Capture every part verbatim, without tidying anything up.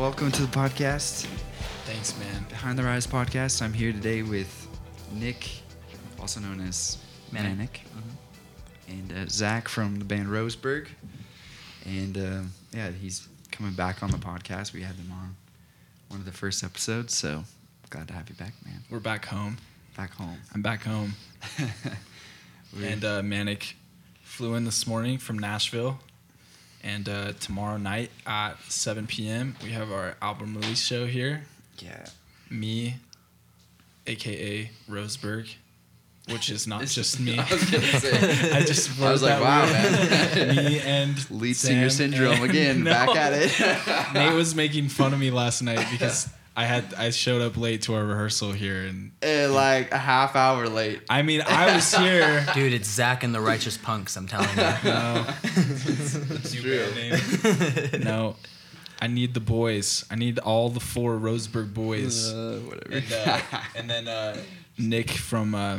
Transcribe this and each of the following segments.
welcome to the podcast. Thanks, man. Behind the Rise podcast. I'm here today with Nick, also known as Manic, Manic. Mm-hmm. and uh, Zach from the band Roseburg. And uh, yeah, he's coming back on the podcast. We had them on one of the first episodes, so glad to have you back, man. We're back home. Back home. I'm back home. And uh, Manic flew in this morning from Nashville. And uh, tomorrow night at seven p.m., we have our album release show here. Yeah. Me, a k a. Roseburg, which is not just me. I was going to say. I, just I was like, wow, man. Me and Lead Sam Singer Syndrome again, no, back at it. Nate was making fun of me last night because I had I showed up late to our rehearsal here. and, and Like a half hour late. I mean, I was here. Dude, it's Zach and the Righteous Punks, I'm telling you. No. That's true. No, I need the boys. I need all the four Roseburg boys. Uh, whatever. And, uh, and then uh, Nick from uh,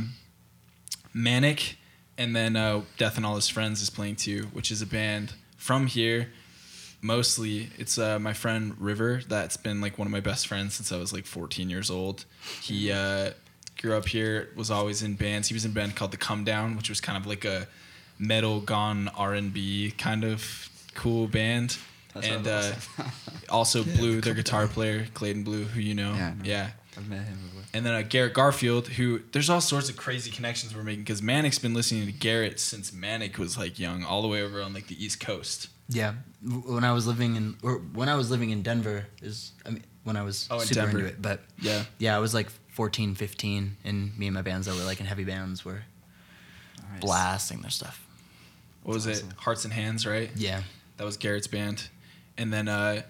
Manic, and then uh, Death and All His Friends is playing too, which is a band from here. Mostly, it's uh, my friend River that's been like one of my best friends since I was like fourteen years old. He uh, grew up here, was always in bands. He was in a band called The Come Down, which was kind of like a metal gone R and B kind of cool band. That's and uh, also Blue, their guitar player, Clayton Blue, who you know. Yeah. No, yeah. I've met him before. And then uh, Garrett Garfield, who there's all sorts of crazy connections we're making because Manic's been listening to Garrett since Manic was like young, all the way over on like the East Coast. Yeah, when I was living in or when I was living in Denver is I mean when I was oh, super Denver. into it, but yeah, yeah, I was like fourteen, fifteen, and me and my bands that were like in heavy bands were nice. blasting their stuff. What That's was awesome. it? Hearts and Hands, right? Yeah, that was Garrett's band, and then uh,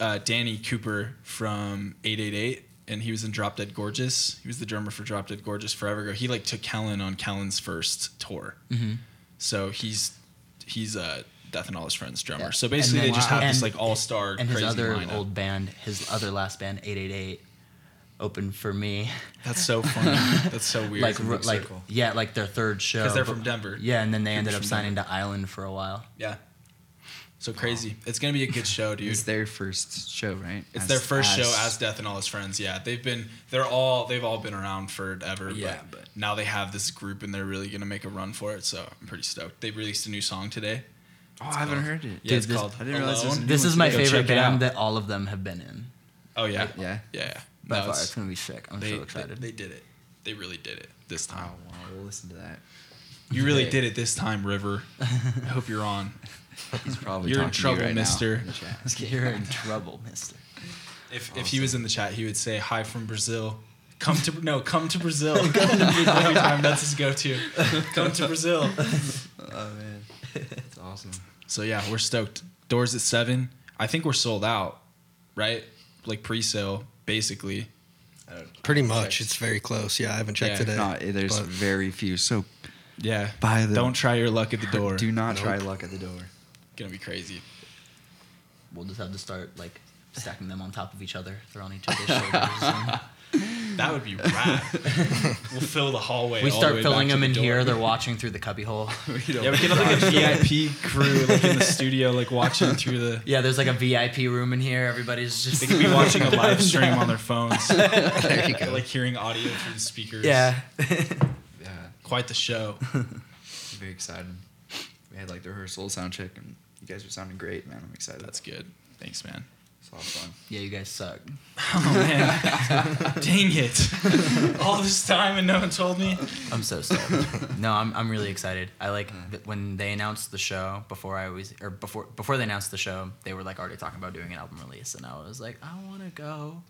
uh, Danny Cooper from Eight Eight Eight, and he was in Drop Dead Gorgeous. He was the drummer for Drop Dead Gorgeous forever ago. He like took Kellen on Kellen's first tour, mm-hmm. so he's he's a uh, Death and All His Friends drummer. Yeah. So basically then, they just wow. have and, this like all-star and crazy lineup. And his other old band, his other last band, eight eight eight, opened for me. That's so funny. That's so weird. Like, ro- like yeah, like their third show. Because they're but, from Denver. Yeah, and then they People ended up signing Denver. to Island for a while. Yeah. So crazy. Wow. It's going to be a good show, dude. It's their first show, right? It's as, their first as... show as Death and All His Friends. Yeah, they've been, they're all, they've all been around forever. Yeah, but, but now they have this group and they're really going to make a run for it. So I'm pretty stoked. They released a new song today. Oh, it's I haven't called, heard it. Yeah, Dude, it's this, called. I didn't realize this. This is my favorite band that all of them have been in. Oh yeah, like, yeah, yeah. yeah. By no, far, it's, it's gonna be sick. I'm they, so excited. They, they did it. They really did it this time. Oh wow, we'll listen to that. You really did it this time, River. I hope you're on. He's probably you're in trouble, right Mister. In you're in trouble, Mister. If awesome. if he was in the chat, he would say hi from Brazil. Come to no, come to Brazil. Come to Brazil every time. That's his go-to. Come to Brazil. Oh man. That's awesome. So yeah, we're stoked. Doors at seven. I think we're sold out, right? Like pre-sale, basically. I don't Pretty much. Check. It's very close. Yeah, I haven't checked yeah, today. Not, there's but. very few. So yeah, buy the. Don't try your luck at the door. Do not nope. try luck at the door. Gonna be crazy. We'll just have to start like stacking them on top of each other, throwing each other's shoulders. That would be rad. We'll fill the hallway. We start the filling them the in door. here. They're watching through the cubbyhole. we yeah, we can have like a V I P crew like in the studio, like watching through the. Yeah, there's like a V I P room in here. Everybody's just. They could be watching a live stream on their phones. There you go. Like hearing audio through the speakers. Yeah. Yeah. Quite the show. I'm very excited. We had like the rehearsal sound check, and you guys are sounding great, man. I'm excited. That's good. Thanks, man. It's all fun. Yeah, you guys suck. Oh, man. Dang it. All this time and no one told me. I'm so stoked. No, I'm I'm really excited. I like th- when they announced the show before I was, or before before they announced the show, they were like already talking about doing an album release. And I was like, I want to go.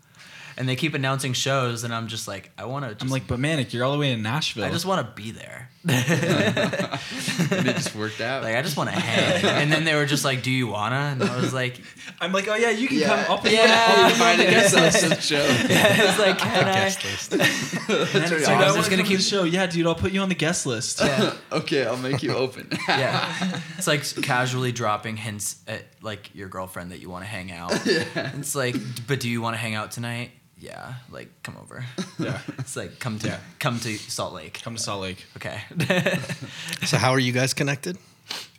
And they keep announcing shows, and I'm just like, I want to. I'm like, but Manic, you're all the way in Nashville. I just want to be there. And it just worked out. Like, I just want to hang. And then they were just like, do you wanna? And I was like, I'm like, oh yeah, you can yeah. come up and yeah. find it yourself some show. Yeah, it's like, can I? Guest list. That's really so awesome. I was just gonna keep the show. Yeah, dude, I'll put you on the guest list. Yeah. Okay, I'll make you open. Yeah, it's like casually dropping hints at like your girlfriend that you want to hang out. Yeah. It's like, but do you want to hang out tonight? Yeah, like come over. Yeah, it's like come to yeah. come to Salt Lake. Come to Salt Lake. Okay. So how are you guys connected?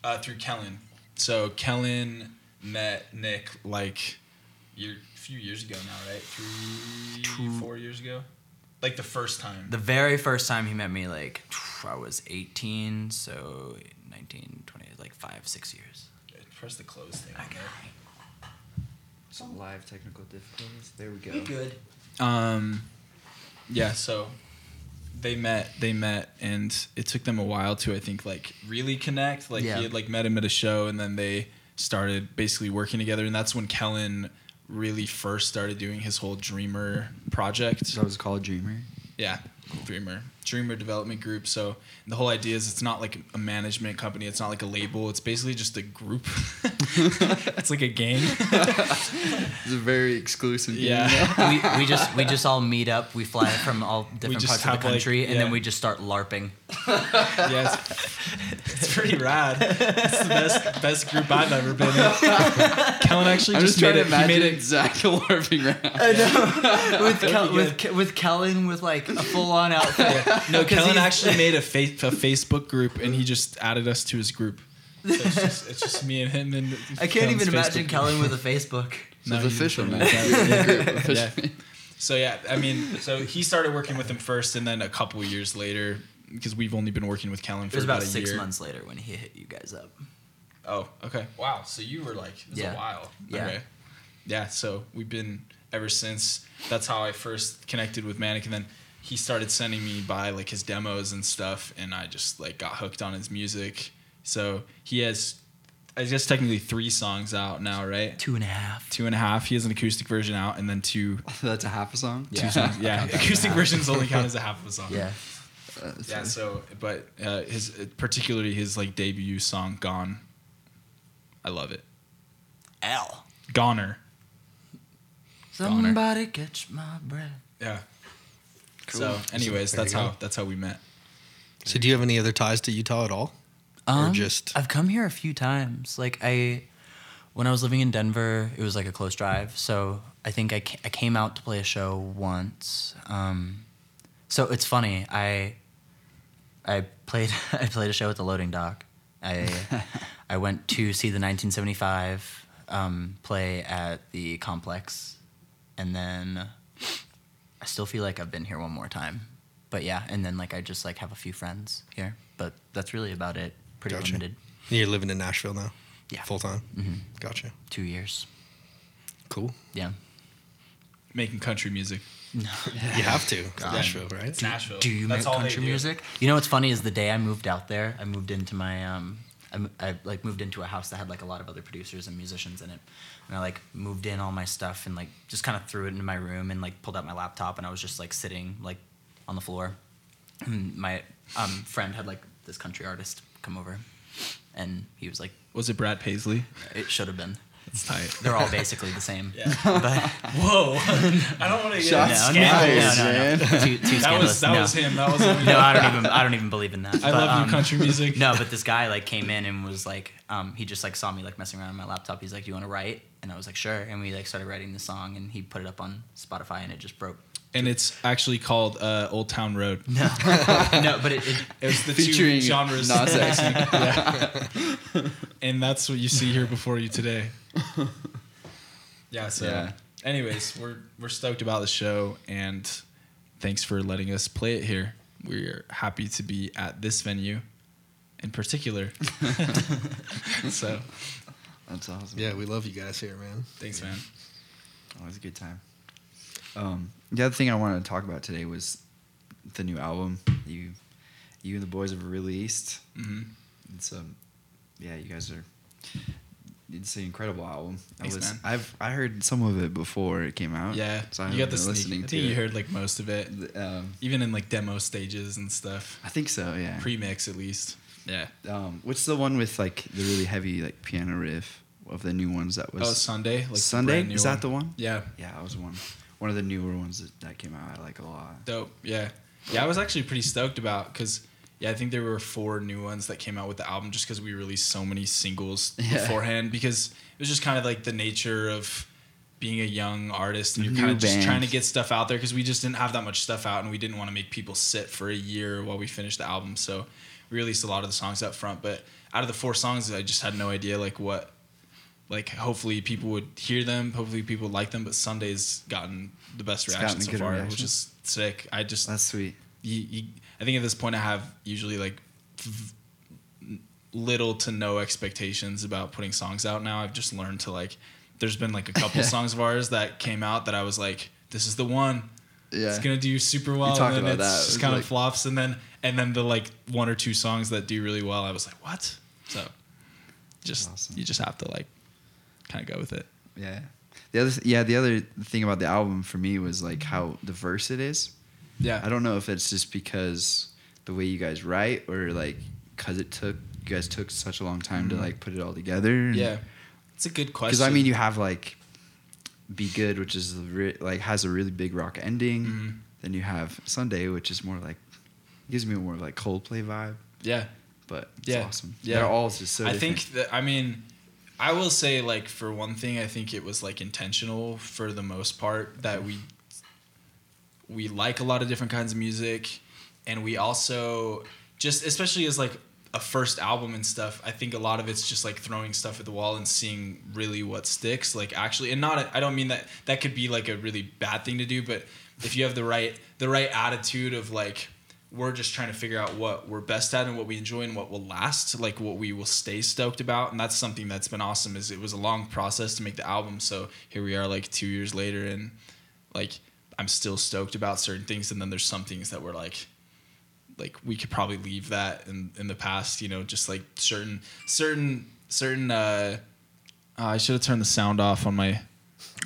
Uh, through Kellen. So Kellen met Nick like year, few years ago now, right? Three, Two. four years ago? Like the first time. The very first time he met me, like, I was eighteen, so nineteen, twenty, like five, six years. Yeah, press the close thing. Okay. There. Some live technical difficulties. There we go. You're good. Um, yeah, so... They met, they met, and it took them a while to, I think, like, really connect. Like, yeah. he had, like, met him at a show, and then they started basically working together, and that's when Kellen really first started doing his whole Dreamer project. That was called Dreamer? Yeah, cool. Dreamer. Dreamer Development Group. So the whole idea is it's not, like, a management company. It's not, like, a label. It's basically just a group. It's like a gang. It's a very exclusive game. Yeah. we, we just we just all meet up. We fly from all different parts of the country, like, yeah. and then we just start LARPing. Yeah, it's, it's pretty rad. It's the best best group I've ever been in. Kellen actually I'm just, just made it. He made it Zach a LARPing round. I know. With, Kel- with, with Kellen with, like, a full-on outfit. Yeah. No, Kellen actually made a, fa- a Facebook group, and he just added us to his group. So it's, just, it's just me and him. And I can't Kellen's even imagine Facebook Kellen group. With a Facebook. No, he's official, man. Yeah. So yeah, I mean, so he started working with him first, and then a couple years later, because we've only been working with Kellen for it was about, about a six year. months later when he hit you guys up. Oh, okay. Wow. So you were like, it was yeah. a while. Yeah. Okay. Yeah. So we've been ever since. That's how I first connected with Manic, and then he started sending me by, like, his demos and stuff, and I just, like, got hooked on his music. So he has, I guess, technically three songs out now, right? Two and a half. Two and a half. He has an acoustic version out, and then two. That's a half a song? Two yeah. songs. Yeah. Acoustic versions only count as a half of a song. Yeah. Uh, yeah, so, but uh, his, particularly his, like, debut song, Gone. I love it. L. Goner. Somebody Goner. Catch my breath. Yeah. Cool. So, anyways, so that's how that's how we met. So, do you have any other ties to Utah at all, um, or just? I've come here a few times. Like I, when I was living in Denver, it was like a close drive. So I think I ca- I came out to play a show once. Um, so it's funny. I I played I played a show at the loading dock. I I went to see the nineteen seventy-five um, play at the Complex, and then. I still feel like I've been here one more time, but yeah. And then like, I just like have a few friends here, but that's really about it. Pretty gotcha. Limited. And you're living in Nashville now? Yeah. Full time? Mm-hmm. Gotcha. Two years. Cool. Yeah. Making country music. No. You have to. It's Nashville, right? It's Nashville. Do, do you that's make country music? You know, what's funny is the day I moved out there, I moved into my, um, I, I like moved into a house that had like a lot of other producers and musicians in it. And I like moved in all my stuff and like just kind of threw it into my room and like pulled out my laptop and I was just like sitting like on the floor. And my um, friend had like this country artist come over and he was like... Was it Brad Paisley? It should have been. It's tight. They're all basically the same. Yeah. But, whoa. I don't want to get Shots no, nice, no, no, no, no. Too, too that was That no. was him. That was him. No, I don't even I don't even believe in that. I but, love um, new country music. No, but this guy like came in and was like, um, he just like saw me like messing around on my laptop. He's like, "Do you want to write?" And I was like, "Sure." And we like started writing the song and he put it up on Spotify and it just broke. And it's actually called uh, Old Town Road. No, no, but it, it, it was the featuring two genres. Yeah. And that's what you see here before you today. Yeah. So, yeah. Anyways, we're we're stoked about the show, and thanks for letting us play it here. We're happy to be at this venue, in particular. So, that's awesome. Yeah, we love you guys here, man. Thanks, yeah. man. Always a good time. Um, the other thing I wanted to talk about today was the new album you you and the boys have released. Mm-hmm. It's um, yeah, you guys are. It's an incredible album. Thanks, I was, man. I've I heard some of it before it came out. Yeah, so I you got the sneak, listening. I think to you it. heard like most of it, um, even in like demo stages and stuff. I think so. Yeah, pre-mix at least. Yeah. Um, what's the one with like the really heavy like piano riff of the new ones that was? Oh, Sunday. Like Sunday is that one. the one? Yeah. Yeah, that was the one. One of the newer ones that, that came out, I like a lot. Dope, yeah. Yeah, I was actually pretty stoked about, because, yeah, I think there were four new ones that came out with the album just because we released so many singles yeah. beforehand, because it was just kind of like the nature of being a young artist, and you're kind of just trying to get stuff out there, because we just didn't have that much stuff out, and we didn't want to make people sit for a year while we finished the album, so we released a lot of the songs up front, but out of the four songs, I just had no idea, like, what... like, hopefully people would hear them, hopefully people would like them, but Sunday's gotten the best it's reaction so far, reaction. Which is sick. I just... That's sweet. You, you, I think at this point I have usually, like, v- little to no expectations about putting songs out now. I've just learned to, like... There's been, like, a couple songs of ours that came out that I was like, this is the one. Yeah. It's going to do super well. And then it's that. just it kind like... of flops. And then, and then the, like, one or two songs that do really well, I was like, what? So... Just awesome. You just have to like kind of go with it. Yeah. The other th- yeah the other thing about the album for me was like how diverse it is. Yeah. I don't know if it's just because the way you guys write or like because it took you guys took such a long time mm-hmm. to like put it all together. Yeah. It's a good question. Because I mean you have like Be Good, which is re- like has a really big rock ending. Mm-hmm. Then you have Sunday, which is more like gives me a more like Coldplay vibe. Yeah. But it's yeah. awesome. Yeah. They're all just so I different. think that, I mean, I will say, like, for one thing, I think it was, like, intentional for the most part that we we like a lot of different kinds of music. And we also just, especially as, like, a first album and stuff, I think a lot of it's just, like, throwing stuff at the wall and seeing really what sticks. Like, actually, and not, I don't mean that, that could be, like, a really bad thing to do. But if you have the right the right attitude of, like, we're just trying to figure out what we're best at and what we enjoy and what will last, like what we will stay stoked about. And that's something that's been awesome is it was a long process to make the album. So here we are like two years later and like, I'm still stoked about certain things. And then there's some things that we're like, like we could probably leave that in, in the past, you know, just like certain, certain, certain, uh, uh I should have turned the sound off on my,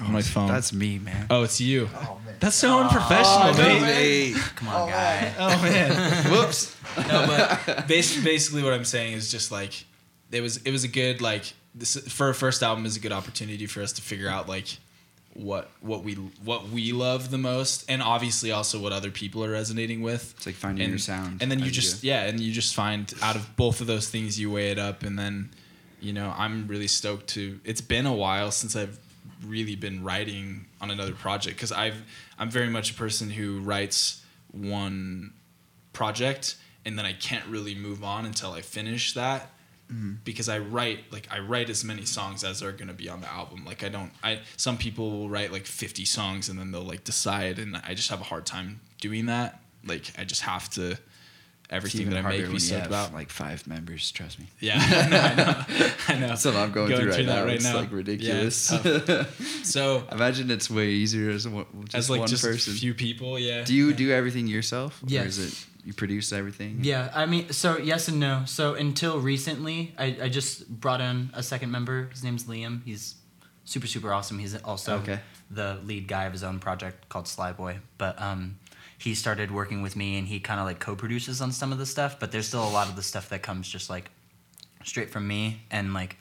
on oh, my phone. That's me, man. Oh, it's you. Oh, man. That's so unprofessional, oh, man. Mate. Come on, oh, guy. Man. Oh, man. Whoops. No, but basically, basically what I'm saying is just, like, it was it was a good, like, this for our first album is a good opportunity for us to figure out, like, what what we what we love the most and obviously also what other people are resonating with. It's like finding and, your sound. And then you idea. just, yeah, and you just find out of both of those things, you weigh it up. And then, you know, I'm really stoked to, it's been a while since I've really been writing on another project because I've I'm very much a person who writes one project and then I can't really move on until I finish that mm-hmm. because I write like I write as many songs as are going to be on the album. Like I don't I some people will write like fifty songs and then they'll like decide, and I just have a hard time doing that. Like I just have to everything that I make be said about like five members, trust me. Yeah. I know. I know. That's what I'm going, going through right through now. Right it's now. Like ridiculous. Yeah, it's so imagine it's way easier as, one, just as like one just person. A few people. Yeah. Do you yeah. do everything yourself? Yes. Or is it you produce everything? Yeah. I mean, so yes and no. So until recently, I, I just brought in a second member. His name's Liam. He's super, super awesome. He's also okay. the lead guy of his own project called Sly Boy. But, um, he started working with me, and he kind of, like, co-produces on some of the stuff, but there's still a lot of the stuff that comes just, like, straight from me. And, like,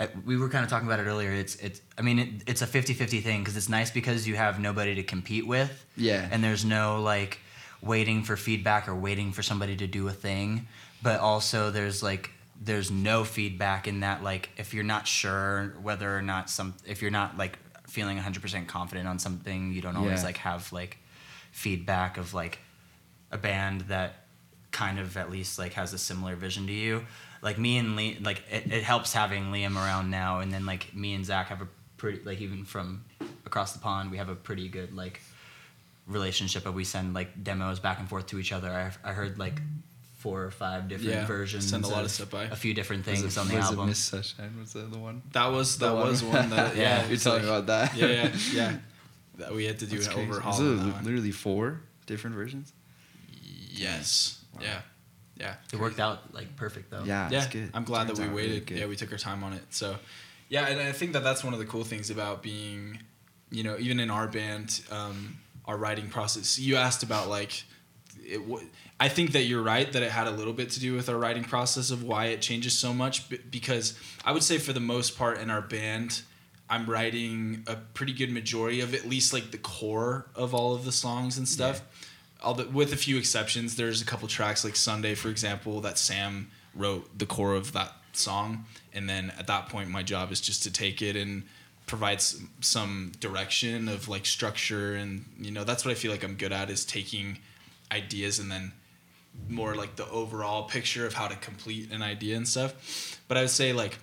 I, we were kind of talking about it earlier. It's, it's I mean, it, it's a fifty-fifty thing because it's nice because you have nobody to compete with. Yeah. And there's no, like, waiting for feedback or waiting for somebody to do a thing. But also there's, like, there's no feedback in that, like, if you're not sure whether or not some – if you're not, like, feeling one hundred percent confident on something, you don't always, yeah. like, have, like – feedback of like a band that kind of at least like has a similar vision to you. Like me and Liam, like it, it helps having Liam around now, and then like me and Zach have a pretty like even from across the pond we have a pretty good like relationship, but we send like demos back and forth to each other. I, I heard like four or five different yeah, versions send a lot of, of stuff by. A few different things was it, on the was album it Miss Sunshine was that the one that was that the was one, one that yeah, yeah you're talking like, about that yeah yeah yeah that we had to do That's an crazy. overhaul. So literally four different versions? Yes. Wow. Yeah. Yeah. It worked out like perfect though. Yeah. Yeah. It's good. I'm glad that we waited. Really yeah. We took our time on it. So yeah. And I think that that's one of the cool things about being, you know, even in our band, um, our writing process, you asked about like, it. W- I think that you're right that it had a little bit to do with our writing process of why it changes so much b- because I would say for the most part in our band, I'm writing a pretty good majority of at least like the core of all of the songs and stuff. Yeah. Although with a few exceptions, there's a couple tracks like Sunday, for example, that Sam wrote the core of that song. And then at that point, my job is just to take it and provide some, some direction of like structure. And, you know, that's what I feel like I'm good at is taking ideas and then more like the overall picture of how to complete an idea and stuff. But I would say like,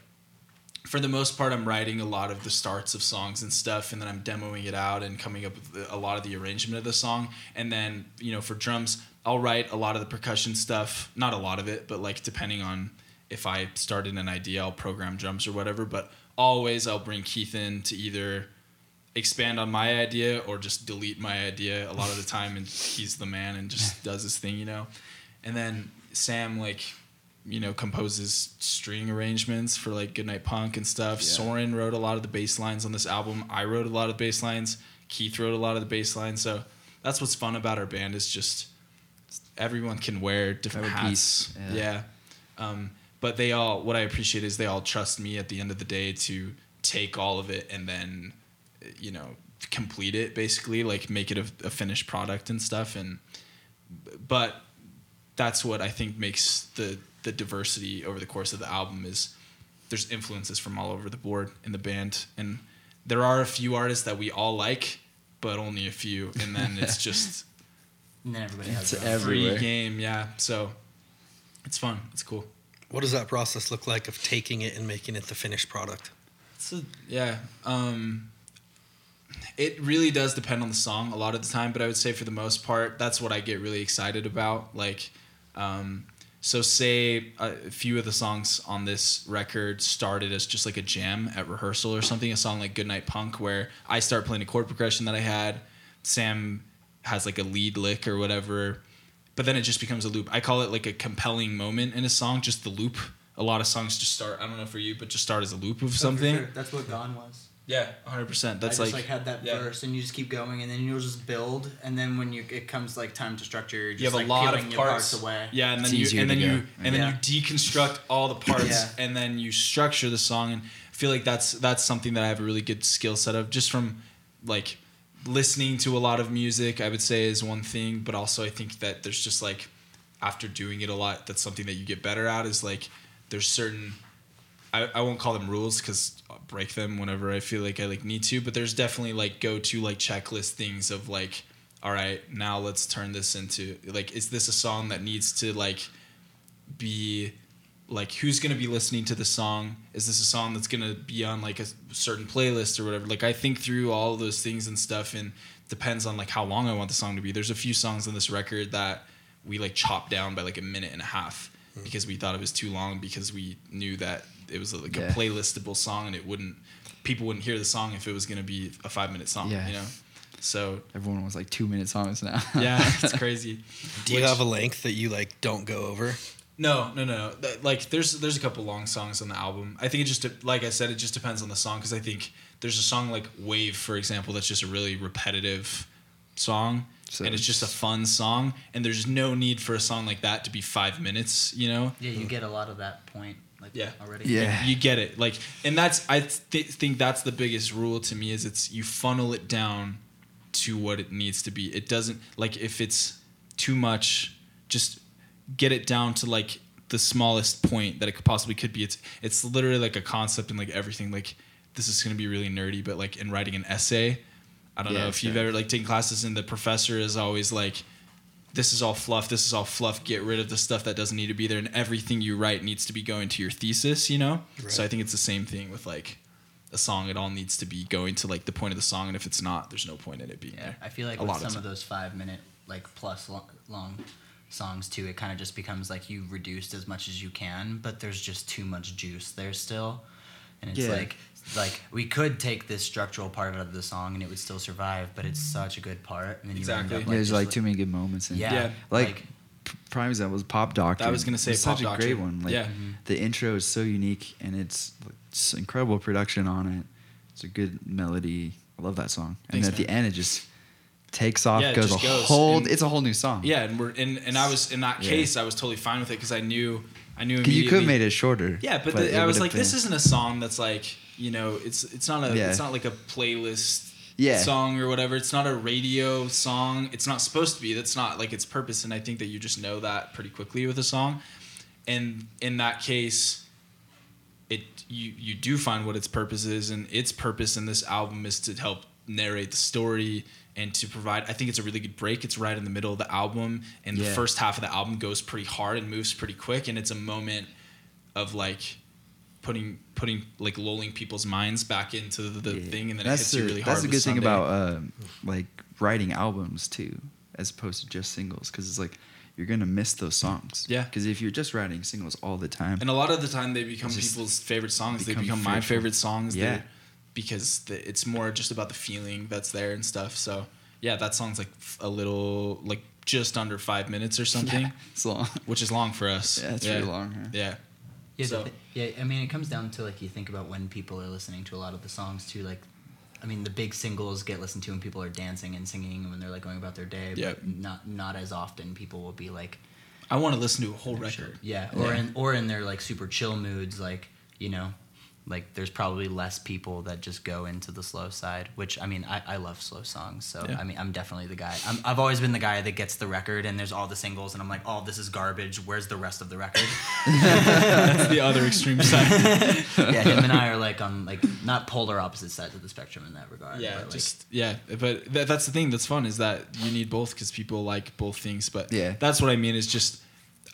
for the most part, I'm writing a lot of the starts of songs and stuff, and then I'm demoing it out and coming up with a lot of the arrangement of the song. And then, you know, for drums, I'll write a lot of the percussion stuff. Not a lot of it, but, like, depending on if I started an idea, I'll program drums or whatever. But always I'll bring Keith in to either expand on my idea or just delete my idea a lot of the time, and he's the man and just does his thing, you know. And then Sam, like... you know, composes string arrangements for, like, Goodnight Punk and stuff. Yeah. Soren wrote a lot of the bass lines on this album. I wrote a lot of the bass lines. Keith wrote a lot of the bass lines. So that's what's fun about our band, is just everyone can wear different Every hats. Piece. Yeah. yeah. Um, but they all, what I appreciate is they all trust me at the end of the day to take all of it and then, you know, complete it, basically, like, make it a, a finished product and stuff. And, but that's what I think makes the, the diversity over the course of the album, is there's influences from all over the board in the band. And there are a few artists that we all like, but only a few. And then it's just and then everybody has it's every game. Yeah. So it's fun. It's cool. What does that process look like of taking it and making it the finished product? It's a, yeah. Um, it really does depend on the song a lot of the time, but I would say for the most part, that's what I get really excited about. Like, um, So say a few of the songs on this record started as just like a jam at rehearsal or something, a song like Goodnight Punk, where I start playing a chord progression that I had, Sam has like a lead lick or whatever, but then it just becomes a loop. I call it like a compelling moment in a song, just the loop. A lot of songs just start, I don't know for you, but just start as a loop of something. Oh, for sure. That's what Gone was. Yeah, one hundred percent. That's I just, like, like had that yeah. verse, and you just keep going, and then you'll just build, and and then when you it comes like time to structure, you're just you have like a lot peeling of parts. Your parts away. Yeah, and then it's you and then go. you and yeah. then you deconstruct all the parts, yeah. and then you structure the song. And I feel like that's that's something that I have a really good skill set of, just from like listening to a lot of music. I would say is one thing, but also I think that there's just like after doing it a lot, that's something that you get better at. Is like there's certain. I, I won't call them rules because I'll break them whenever I feel like I like need to, but there's definitely like go-to like checklist things of like, all right, now let's turn this into like, is this a song that needs to like be like, who's going to be listening to the song? Is this a song that's going to be on like a certain playlist or whatever? Like I think through all of those things and stuff, and depends on like how long I want the song to be. There's a few songs on this record that we like chopped down by like a minute and a half mm-hmm. because we thought it was too long, because we knew that it was like yeah. a playlistable song, and it wouldn't, people wouldn't hear the song if it was going to be a five minute song, yeah. you know? So everyone wants like two minute songs now. yeah. It's crazy. Do Which, you have a length that you like don't go over? No, no, no. no. Like there's, there's a couple long songs on the album. I think it just, like I said, it just depends on the song. Cause I think there's a song like Wave, for example, that's just a really repetitive song. So and it's just a fun song. And there's no need for a song like that to be five minutes, you know? Yeah. You get a lot of that point. Like yeah. already. Yeah. You get it. Like, and that's, I th- think that's the biggest rule to me, is it's, you funnel it down to what it needs to be. It doesn't, like, if it's too much, just get it down to like the smallest point that it could possibly could be. It's, it's literally like a concept in like everything. Like, this is going to be really nerdy, but like in writing an essay, I don't yeah, know if sure. you've ever like taken classes, and the professor is always like, this is all fluff, this is all fluff, get rid of the stuff that doesn't need to be there, and everything you write needs to be going to your thesis, you know? Right. So I think it's the same thing with, like, a song. It all needs to be going to, like, the point of the song, and if it's not, there's no point in it being yeah, there. I feel like a with lot some of, of those five-minute, like, plus long, long songs, too, it kind of just becomes, like, you reduced as much as you can, but there's just too much juice there still, and it's yeah. like... Like, we could take this structural part out of the song and it would still survive, but it's such a good part. And then exactly. You end up, like, yeah, there's, like, too many good moments in it. Yeah. yeah. Like, like p- prime example was Pop Doctor. I was going to say Pop such Doctor. Such a great one. Like, yeah. mm-hmm. The intro is so unique, and it's, it's incredible production on it. It's a good melody. I love that song. And Thanks, at man. the end, it just takes off, yeah, goes a goes. whole... And, it's a whole new song. Yeah, and we're and, and I was... In that case, yeah. I was totally fine with it because I knew... I knew immediately. You could have made it shorter. Yeah, but, but the, I was like, been. this isn't a song that's like... You know, it's it's not a yeah. it's not like a playlist yeah. song or whatever. It's not a radio song. It's not supposed to be. That's not like its purpose. And I think that you just know that pretty quickly with a song. And in that case, it you you do find what its purpose is, and its purpose in this album is to help narrate the story and to provide. I think it's a really good break. It's right in the middle of the album, and yeah. the first half of the album goes pretty hard and moves pretty quick, and it's a moment of like. putting putting like lulling people's minds back into the yeah. thing, and then that's it hits the, you really that's hard. That's a good Sunday. Thing about uh, like writing albums too, as opposed to just singles, because it's like you're gonna miss those songs. Yeah. Because if you're just writing singles all the time, and a lot of the time they become people's favorite songs. Become they become favorite. my favorite songs. Yeah. Because the, it's more just about the feeling that's there and stuff. So yeah, that song's like a little like just under five minutes or something. Yeah, it's long, which is long for us. Yeah, it's yeah. really long. Huh? Yeah. Yeah, so. th- yeah, I mean, it comes down to, like, you think about when people are listening to a lot of the songs, too. Like, I mean, the big singles get listened to when people are dancing and singing when they're, like, going about their day. Yep. But not not as often people will be, like... I want to listen to a whole record. Sure. Yeah, or yeah. in or in their, like, super chill moods, like, you know, like, there's probably less people that just go into the slow side, which, I mean, I, I love slow songs, so, yeah. I mean, I'm definitely the guy. I'm, I've always been the guy that gets the record, and there's all the singles, and I'm like, oh, this is garbage. Where's the rest of the record? That's the other extreme side. Yeah, him and I are, like, on, like, not polar opposite sides of the spectrum in that regard. Yeah, but just, like, yeah, but th- that's the thing that's fun, is that you need both, because people like both things, but yeah. that's what I mean, is just...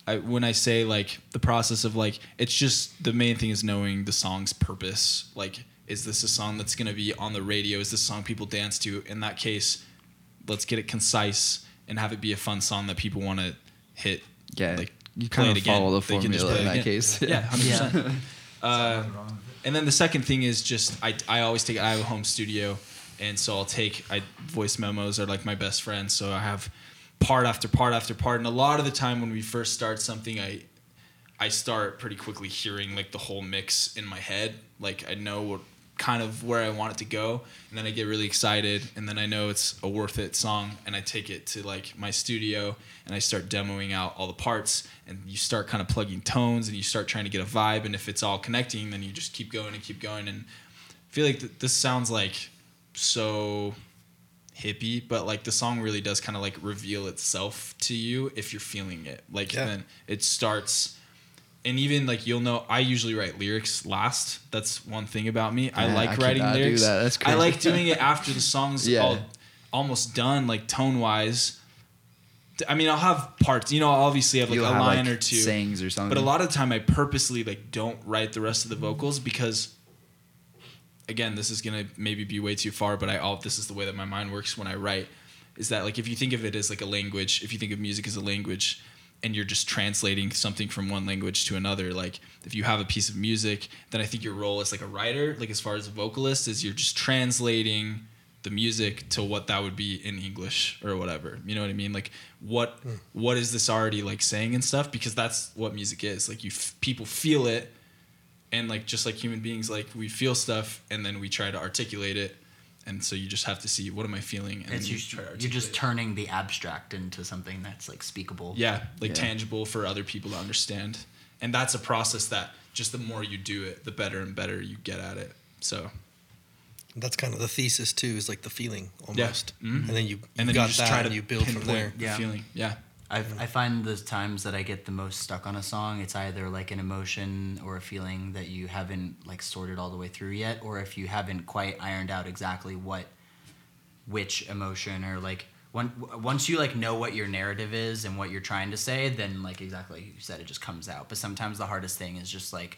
I, when I say, like, the process of, like, it's just the main thing is knowing the song's purpose. Like, is this a song that's going to be on the radio? Is this a song people dance to? In that case, let's get it concise and have it be a fun song that people want to hit. Yeah, like, you kind of follow the formula in that case. Yeah, one hundred percent. Yeah. uh, and then the second thing is just I, I always take – I have a home studio, and so I'll take – I voice memos are, like, my best friends, so I have – part after part after part, and a lot of the time when we first start something, I I start pretty quickly hearing, like, the whole mix in my head. Like, I know what kind of where I want it to go, and then I get really excited, and then I know it's a worth it song, and I take it to, like, my studio, and I start demoing out all the parts, and you start kind of plugging tones, and you start trying to get a vibe, and if it's all connecting, then you just keep going and keep going, and I feel like th- this sounds, like, so... hippie, but, like, the song really does kind of, like, reveal itself to you if you're feeling it. Like, yeah. then it starts, and even, like, you'll know. I usually write lyrics last. That's one thing about me. Yeah, I like I writing lyrics. Do that. That's crazy. I like doing it after the song's yeah. all, almost done, like, tone wise. I mean, I'll have parts. You know, I'll obviously have, like, you'll a have line like or two, sings or something. But a lot of the time, I purposely, like, don't write the rest of the vocals because. Again, this is gonna maybe be way too far, but I all this is the way that my mind works when I write. Is that, like, if you think of it as, like, a language, if you think of music as a language, and you're just translating something from one language to another, like, if you have a piece of music, then I think your role as, like, a writer, like, as far as a vocalist, is you're just translating the music to what that would be in English or whatever. You know what I mean? Like, what mm. what is this already, like, saying and stuff? Because that's what music is. Like, you f- people feel it. And, like, just like human beings, like, we feel stuff and then we try to articulate it. And so you just have to see, what am I feeling? And, and you just try to You're just it. turning the abstract into something that's, like, speakable. Yeah, like yeah. tangible for other people to understand. And that's a process that just the more you do it, the better and better you get at it. So that's kind of the thesis, too, is, like, the feeling almost. Yeah. Mm-hmm. And then you, you and then got you just that try to and you build from there. Yeah. The feeling, yeah. I've, I find the times that I get the most stuck on a song, it's either, like, an emotion or a feeling that you haven't, like, sorted all the way through yet, or if you haven't quite ironed out exactly what, which emotion, or, like, one, once you, like, know what your narrative is and what you're trying to say, then, like, exactly like you said, it just comes out. But sometimes the hardest thing is just, like,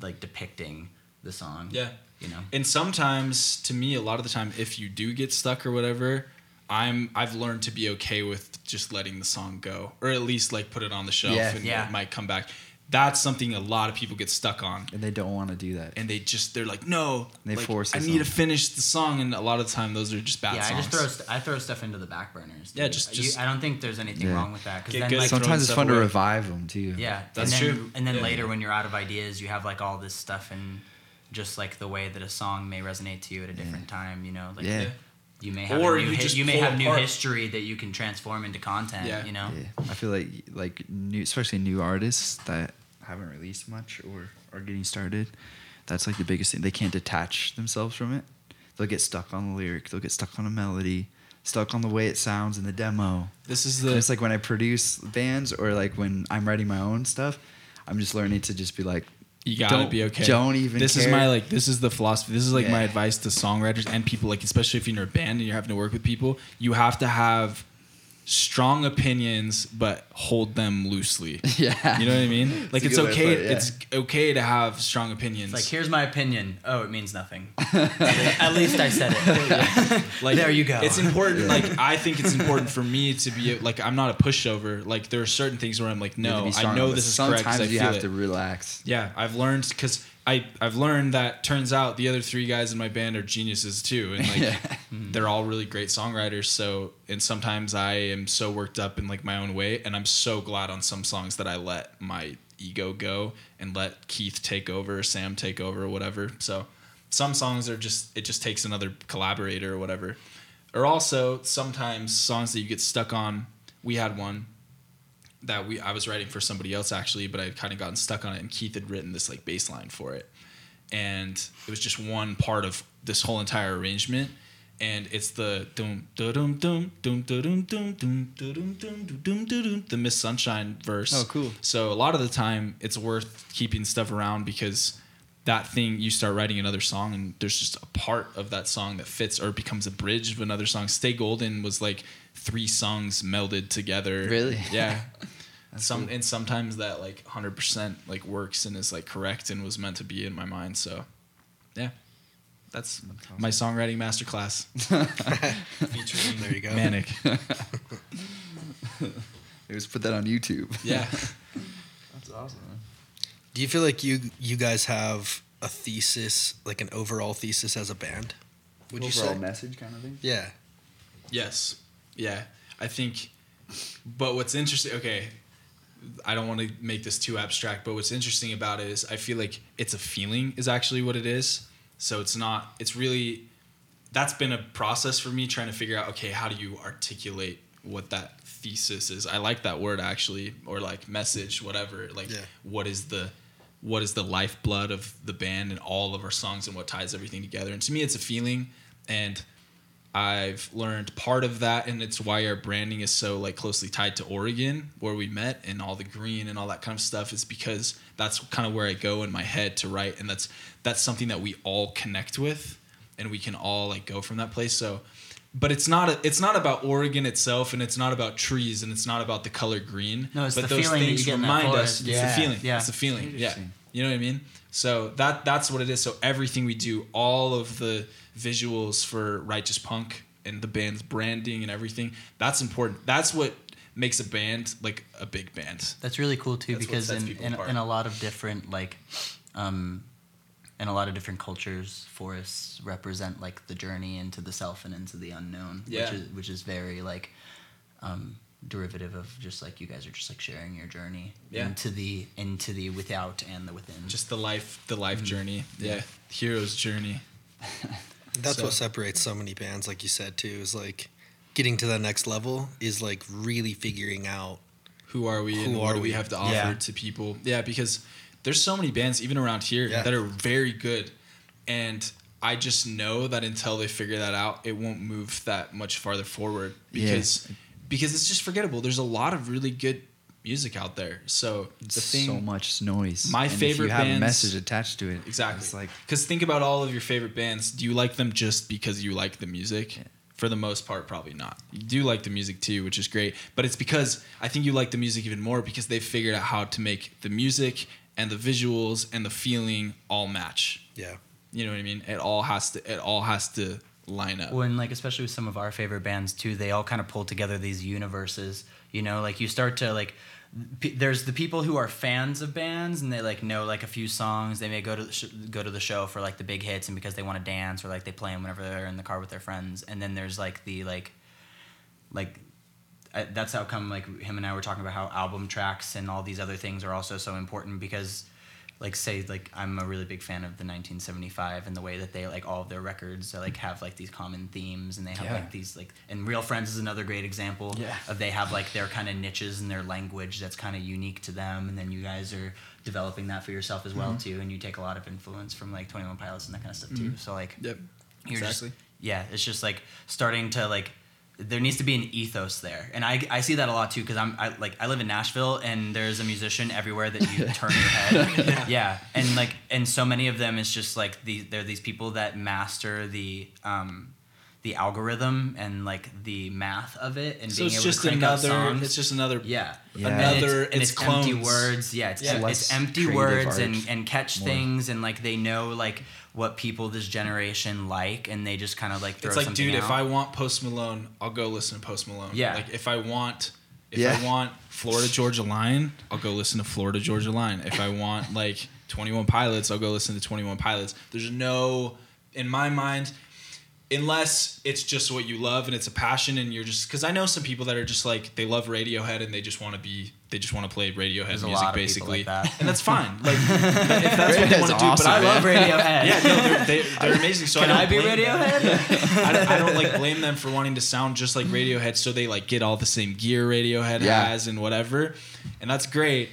like depicting the song. Yeah. You know? And sometimes, to me, a lot of the time, if you do get stuck or whatever... I'm I've learned to be okay with just letting the song go, or at least, like, put it on the shelf yeah, and yeah. it might come back. That's something a lot of people get stuck on, and they don't want to do that. And they just they're like, no, and they like, force. I need on. to finish the song, and a lot of the time those are just bad. Yeah, songs. I just throw st- I throw stuff into the back burners. Dude. Yeah, just, just you, I don't think there's anything yeah. wrong with that. Because like, sometimes it's fun away. to revive them too. Yeah, that's and then, true. And then yeah. later, when you're out of ideas, you have, like, all this stuff, and just, like, the way that a song may resonate to you at a different yeah. time. You know, like. Yeah. The, You may have or new, you, hi- you may have new history that you can transform into content, yeah. you know? Yeah. I feel like like new especially new artists that haven't released much or are getting started, that's, like, the biggest thing. They can't detach themselves from it. They'll get stuck on the lyric, they'll get stuck on a melody, stuck on the way it sounds in the demo. This is the and it's like when I produce bands or, like, when I'm writing my own stuff, I'm just learning to just be like, you gotta don't, be okay. Don't even. This care. is my like. This is the philosophy. This is like yeah. my advice to songwriters and people, like, especially if you're in a band and you're having to work with people. You have to have strong opinions but hold them loosely. Yeah. You know what I mean? Like it's, it's okay it, yeah. it's okay to have strong opinions. It's like, here's my opinion. Oh, it means nothing. At least I said it. Like, there you go. It's important. Yeah. Like, I think it's important for me to be like, I'm not a pushover. Like, there are certain things where I'm like, no, I know this is correct. Sometimes you have it. to relax. Yeah. I've learned because I, I've learned that turns out the other three guys in my band are geniuses too. And like, yeah. they're all really great songwriters. So, and sometimes I am so worked up in like my own way. And I'm so glad on some songs that I let my ego go and let Keith take over, Sam take over or whatever. So some songs are just, it just takes another collaborator or whatever. Or also sometimes songs that you get stuck on. We had one that we I was writing for somebody else actually, but I had kind of gotten stuck on it, and Keith had written this like bass line for it, and it was just one part of this whole entire arrangement, and it's the dum dum dum dum dum dum dum dum dum dum dum the Miss Sunshine verse. Oh, cool! So a lot of the time, it's worth keeping stuff around because that thing, you start writing another song and there's just a part of that song that fits or becomes a bridge of another song. Stay Golden was like three songs melded together. Really? Yeah. Some cool. And sometimes that like one hundred percent like works and is like correct and was meant to be in my mind. So yeah, that's, that's awesome. My songwriting masterclass. Featuring, there you go. Manic. Let's put that on YouTube. Yeah. That's awesome, man. Do you feel like you you guys have a thesis, like an overall thesis as a band? Would you say? Overall message kind of thing? Yeah. Yes. Yeah. I think, but what's interesting, okay, I don't want to make this too abstract, but what's interesting about it is I feel like it's a feeling is actually what it is. So it's not, it's really, that's been a process for me trying to figure out, okay, how do you articulate what that thesis is? I like that word actually, or like message, whatever. Like, yeah. what is the... what is the lifeblood of the band and all of our songs and what ties everything together. And to me, it's a feeling. And I've learned part of that. And it's why our branding is so like closely tied to Oregon, where we met, and all the green and all that kind of stuff is because that's kind of where I go in my head to write. And that's, that's something that we all connect with and we can all like go from that place. So, but it's not, a, it's not about Oregon itself, and it's not about trees, and it's not about the color green. No, it's but the those feeling things that you get remind in that us. Yeah. It's a feeling. Yeah. It's a feeling. Yeah. You know what I mean? So that that's what it is. So everything we do, all of the visuals for Righteous Punk and the band's branding and everything, that's important. That's what makes a band like a big band. That's really cool too, that's because in in, in a lot of different like, um, and a lot of different cultures, forests represent like the journey into the self and into the unknown, yeah. which is which is very like um, derivative of just like you guys are just like sharing your journey yeah. into the into the without and the within. Just the life, the life mm-hmm. journey, yeah. yeah, hero's journey. That's so. What separates so many bands, like you said too, is like getting to that next level is like really figuring out who are we who and are what we? do we have to offer yeah. to people. Yeah, because. There's so many bands even around here yeah. that are very good, and I just know that until they figure that out, it won't move that much farther forward because yeah. because it's just forgettable. There's a lot of really good music out there, so it's the thing, so much noise. My and favorite if you have bands, a message attached to it. Exactly, it's like because think about all of your favorite bands. Do you like them just because you like the music? Yeah. For the most part, probably not. You do like the music too, which is great, but it's because I think you like the music even more because they've figured out how to make the music and the visuals and the feeling all match. Yeah. You know what I mean? It all has to it all has to line up. Well, and like especially with some of our favorite bands too, they all kind of pull together these universes, you know, like you start to like p- there's the people who are fans of bands and they like know like a few songs. They may go to the sh- go to the show for like the big hits and because they want to dance or like they play them whenever they're in the car with their friends. And then there's like the like like I, that's how come like him and I were talking about how album tracks and all these other things are also so important because like say like I'm a really big fan of the nineteen seventy-five and the way that they like all of their records they, like have like these common themes and they have yeah. like these like and Real Friends is another great example yeah. of they have like their kind of niches and their language that's kind of unique to them, and then you guys are developing that for yourself as well mm-hmm. too, and you take a lot of influence from like twenty-one Pilots and that kind of stuff mm-hmm. too, so like yep. you're exactly. just yeah it's just like starting to like there needs to be an ethos there. And I, I see that a lot too, because I'm I, like I live in Nashville and there's a musician everywhere that you turn your head. Yeah. yeah. And like and so many of them is just like the they're these people that master the um the algorithm and like the math of it, and so being it's able just to crank another, up songs. It's just another, yeah, yeah. another. And it's, it's, and it's empty words, yeah. It's, yeah. it's empty words and, and catch more. things, and like they know like what people this generation like, and they just kind of like throw something out. It's like, dude, out. if I want Post Malone, I'll go listen to Post Malone. Yeah, like if I want, if yeah. I want Florida Georgia Line, I'll go listen to Florida Georgia Line. If I want like twenty-one Pilots, I'll go listen to twenty-one Pilots. There's no, in my mind. Unless it's just what you love and it's a passion and you're just... Because I know some people that are just like, they love Radiohead and they just want to be... They just want to play Radiohead There's music, basically. Like that. And that's fine. Like, if that's Radiohead's what they want to awesome, do, but I man. love Radiohead. Yeah, no, they're, they, they're amazing. So Can I, I be Radiohead? I, don't, I don't, like, blame them for wanting to sound just like Radiohead, so they, like, get all the same gear Radiohead yeah. has and whatever. And that's great.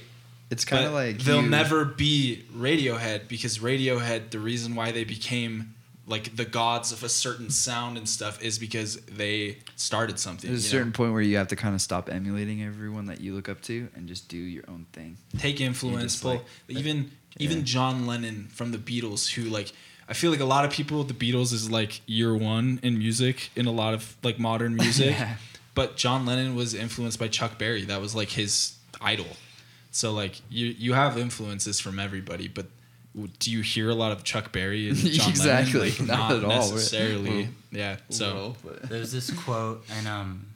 It's kind of like... They'll you. never be Radiohead, because Radiohead, the reason why they became... like the gods of a certain sound and stuff is because they started something. There's a certain know? point where you have to kind of stop emulating everyone that you look up to and just do your own thing. Take influence. Pull, like, even yeah. even John Lennon from the Beatles, who like, I feel like a lot of people, the Beatles is like year one in music, in a lot of like modern music. yeah. But John Lennon was influenced by Chuck Berry. That was like his idol. So like you, you have influences from everybody, but do you hear a lot of Chuck Berry and John exactly. Lennon? Exactly, like, not, not at all. Necessarily, well, yeah. So well, there's this quote, and um,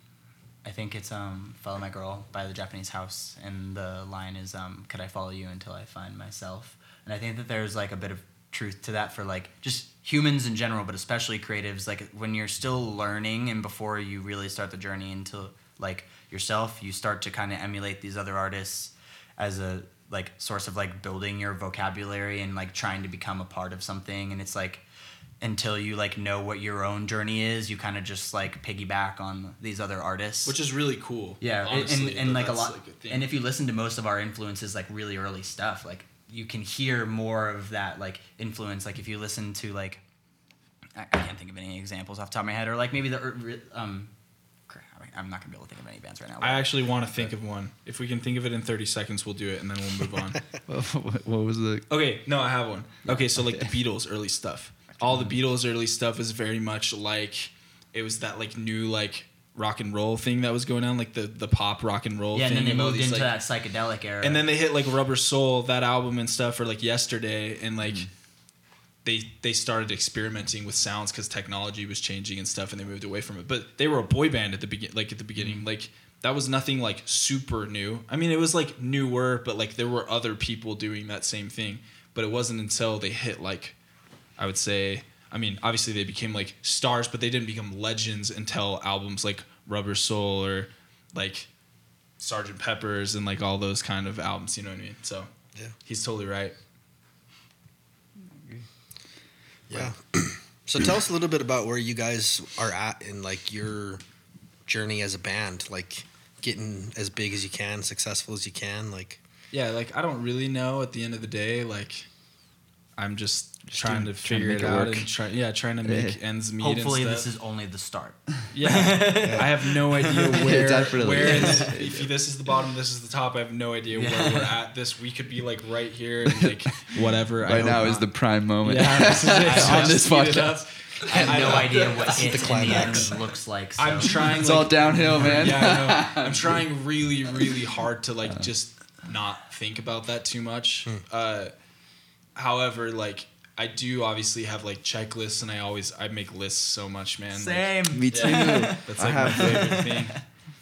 I think it's um, "Follow My Girl" by the Japanese House, and the line is, um, "Could I follow you until I find myself?" And I think that there's like a bit of truth to that for like just humans in general, but especially creatives. Like when you're still learning and before you really start the journey into like yourself, you start to kind of emulate these other artists as a like source of like building your vocabulary and like trying to become a part of something. And it's like, until you like know what your own journey is, you kind of just like piggyback on these other artists, which is really cool. Yeah. Honestly, and and like a lot, like a and if you listen to most of our influences, like really early stuff, like you can hear more of that like influence. Like if you listen to like, I, I can't think of any examples off the top of my head, or like maybe the, um, I'm not going to be able to think of any bands right now. I actually want to think but. of one. If we can think of it in thirty seconds, we'll do it, and then we'll move on. what, what was the... Okay, no, I have one. Okay, so like the Beatles early stuff. All the Beatles early stuff is very much like... It was that like new like rock and roll thing that was going on, like the, the pop rock and roll yeah, thing. Yeah, and then they moved these, into like, that psychedelic era. And then they hit like Rubber Soul, that album and stuff, or like Yesterday, and like... Mm. They they started experimenting with sounds because technology was changing and stuff, and they moved away from it. But they were a boy band at the begin, like at the beginning, mm-hmm. like that was nothing like super new. I mean, it was like newer, but like there were other people doing that same thing. But it wasn't until they hit like, I would say, I mean, obviously they became like stars, but they didn't become legends until albums like Rubber Soul or like Sergeant Pepper's and like all those kind of albums. You know what I mean? So yeah, he's totally right. Yeah. So tell us a little bit about where you guys are at in like your journey as a band, like getting as big as you can, successful as you can, like. Yeah, like I don't really know at the end of the day, like I'm just, just trying to figure it out and try yeah, trying to make ends meet. Hopefully and stuff. This is only the start. Yeah. yeah. I have no idea where where is if this is the bottom, this is the top, I have no idea yeah. where we're at. This we could be like right here and like whatever. Right I now is the prime moment. Yeah, this is it. On this podcast. I have I, no I, idea what it climax looks like. So. I'm trying It's like, all downhill, man. Yeah, I know. I'm trying really, really hard to like just not think about that too much. Hmm. Uh However, like I do obviously have like checklists, and I always I make lists so much, man. Same, like, me too. Yeah. That's like I have my favorite thing.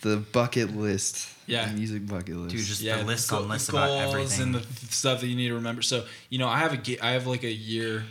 The bucket list. Yeah, the music bucket list. Dude, just yeah, the list on lists about everything and the stuff that you need to remember. So you know, I have a ga- I have like a year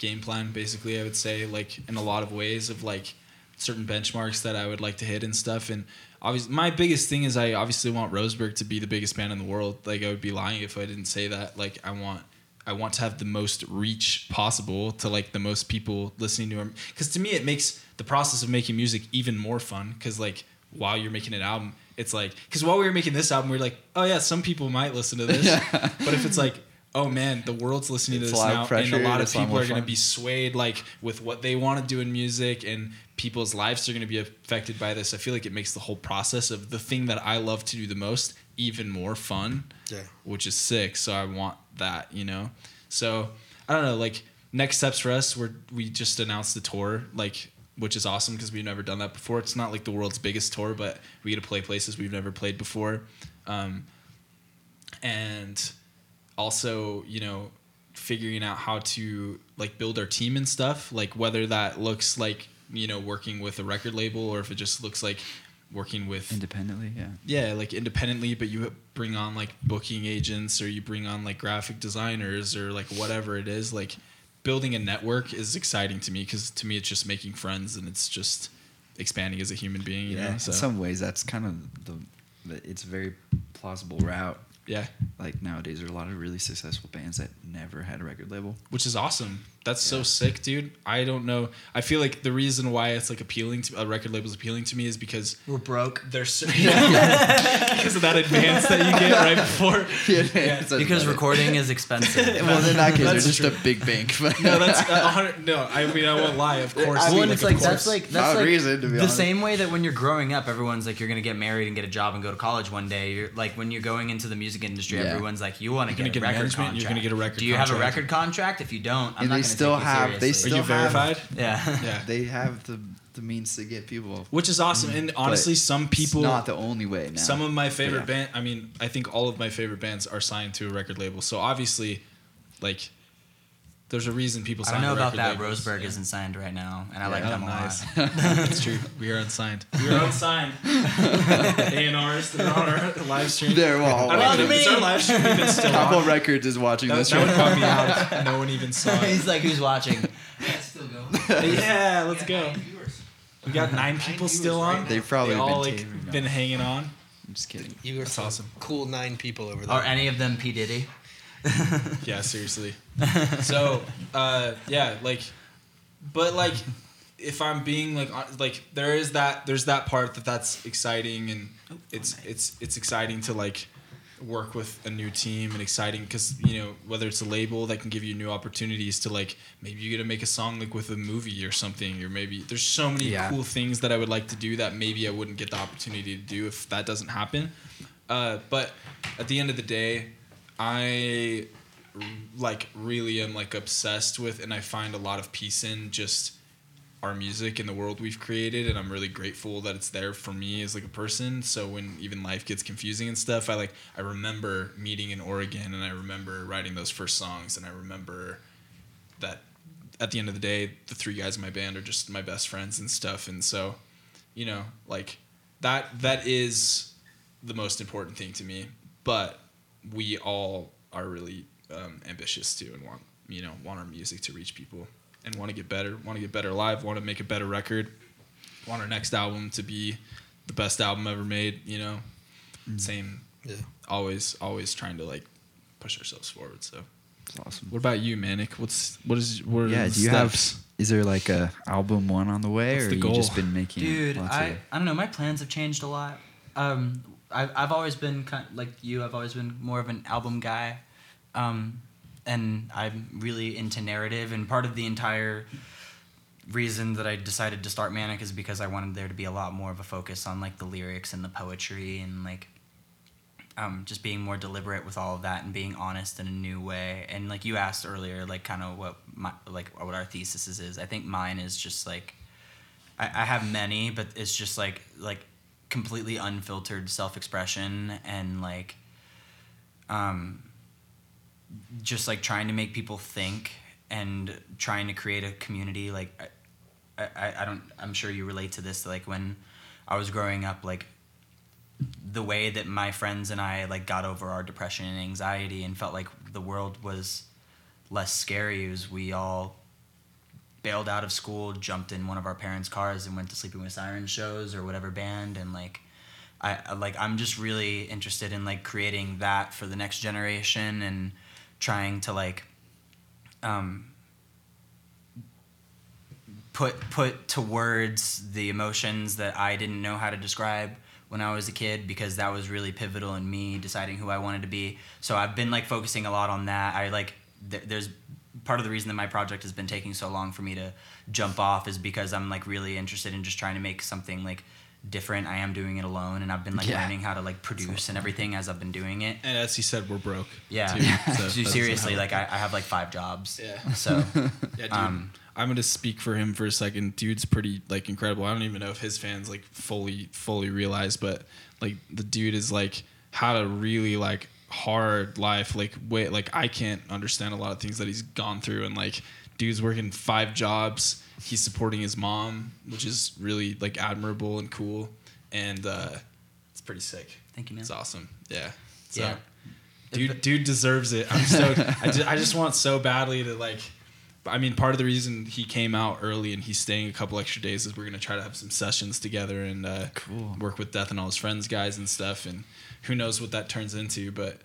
game plan, basically. I would say like in a lot of ways of like certain benchmarks that I would like to hit and stuff. And obviously, my biggest thing is I obviously want Roseburg to be the biggest band in the world. Like I would be lying if I didn't say that. Like I want. I want to have the most reach possible to like the most people listening to them. Cause to me, it makes the process of making music even more fun. Cause like while you're making an album, it's like, cause while we were making this album, we were like, oh yeah, some people might listen to this, yeah. But if it's like, oh man, the world's listening it's to this now. Pressure, and a lot of people lot are going to be swayed like with what they want to do in music, and people's lives are going to be affected by this. I feel like it makes the whole process of the thing that I love to do the most even more fun, yeah, which is sick. So I want that, you know? So I don't know, like next steps for us, we're, we just announced the tour, like which is awesome because we've never done that before. It's not like the world's biggest tour, but we get to play places we've never played before. Um, and also, you know, figuring out how to like build our team and stuff, like whether that looks like, you know, working with a record label or if it just looks like working with independently. Yeah. Yeah. Like independently, but you bring on like booking agents or you bring on like graphic designers or like whatever it is, like building a network is exciting to me because to me, it's just making friends and it's just expanding as a human being. You yeah. know? So. In some ways that's kind of the, it's a very plausible route. Yeah. Like nowadays there are a lot of really successful bands that never had a record label, which is awesome. That's yeah. so sick, dude. I don't know. I feel like the reason why it's like appealing to a record label is appealing to me is because we're broke. They're so yeah. because of that advance that you get right before. Yeah, yeah. Because recording it. Is expensive. Well, in that case, they're just true. A big bank. No, that's a hundred. No, I mean I won't lie. Of course. I mean, well, it's like, like that's like that's like reason, to be the honest. Same way that when you're growing up, everyone's like you're gonna get married and get a job and go to college one day. You're like when you're going into the music. Industry, yeah. everyone's like, you want to get, get a record contract. You're going to get a record. Do you contract. Have a record contract? If you don't, I'm and not going to take have, you seriously. They still have. Are you verified? Yeah. yeah. They have the, the means to get people, which is awesome. Mm-hmm. And honestly, but some people. It's not the only way. Now. Some of my favorite yeah. band. I mean, I think all of my favorite bands are signed to a record label. So obviously, like, there's a reason people. Sign I don't know about that. Labels. Roseburg yeah. isn't signed right now, and I yeah, like them a nice. Lot. That's true. We are unsigned. We are unsigned. A and R's they're on our live stream. They're all. I don't know if it's our live stream even still. Apple on. Records is watching that, this. That would call me out. No one even saw it. He's like, who's watching? That's still going. Yeah, let's go. We got nine people nine still on. Right They've probably they all been, like, been hanging on. I'm just kidding. You were awesome. Cool nine people over there. Are any of them P Diddy? Yeah, seriously. So, uh, yeah, like, but like, if I'm being like, like, there is that, there's that part that that's exciting, and oh, it's, oh, nice. it's, it's exciting to like work with a new team and exciting because you know whether it's a label that can give you new opportunities to like maybe you get to make a song like with a movie or something, or maybe there's so many yeah. cool things that I would like to do that maybe I wouldn't get the opportunity to do if that doesn't happen. Uh, but at the end of the day. I like really am like obsessed with and I find a lot of peace in just our music and the world we've created, and I'm really grateful that it's there for me as like a person. So when even life gets confusing and stuff, I like I remember meeting in Oregon and I remember writing those first songs, and I remember that at the end of the day the three guys in my band are just my best friends and stuff. And so, you know, like that that is the most important thing to me. But we all are really um, ambitious too, and want you know want our music to reach people, and want to get better, want to get better live, want to make a better record, want our next album to be the best album ever made. You know, mm. same, yeah. Always, always trying to like push ourselves forward. So, that's awesome. What about you, Manic? What's what is what are yeah? The do you steps? Have? Is there like a album one on the way, What's or the goal? You just been making? Dude, lots I of... I don't know. My plans have changed a lot. Um, I've I've always been kind of, like you. I've always been more of an album guy, um, and I'm really into narrative. And part of the entire reason that I decided to start Manic is because I wanted there to be a lot more of a focus on like the lyrics and the poetry, and like um, just being more deliberate with all of that and being honest in a new way. And like you asked earlier, like kind of what my like what our thesis is. I think mine is just like I, I have many, but it's just like like. completely unfiltered self-expression and like um just like trying to make people think and trying to create a community. Like I, I I don't I'm sure you relate to this, like when I was growing up, like the way that my friends and I like got over our depression and anxiety and felt like the world was less scary was we all bailed out of school, jumped in one of our parents' cars, and went to Sleeping with Sirens shows or whatever band. And like, I like I'm just really interested in like creating that for the next generation and trying to like um, put put to words the emotions that I didn't know how to describe when I was a kid, because that was really pivotal in me deciding who I wanted to be. So I've been like focusing a lot on that. I like th- there's. Part of the reason that my project has been taking so long for me to jump off is because I'm like really interested in just trying to make something like different. I am doing it alone, and I've been like yeah. learning how to like produce and everything as I've been doing it. And as he said, we're broke. Yeah. Too, yeah. So so seriously, like I, I have like five jobs. Yeah. So yeah, dude. Um, I'm going to speak for him for a second. Dude's pretty, like, incredible. I don't even know if his fans, like, fully, fully realize, but, like, the dude is, like, had a really, like, hard life. Like, way, like, I can't understand a lot of things that he's gone through. And, like, dude's working five jobs. He's supporting his mom, which is really, like, admirable and cool. And uh, it's pretty sick. Thank you, man. It's awesome. Yeah. So, yeah. Dude, dude deserves it. I'm so, I, just, I just want so badly to, like, I mean, part of the reason he came out early and he's staying a couple extra days is we're going to try to have some sessions together and uh, cool. work with Death and All His Friends guys and stuff. And who knows what that turns into, but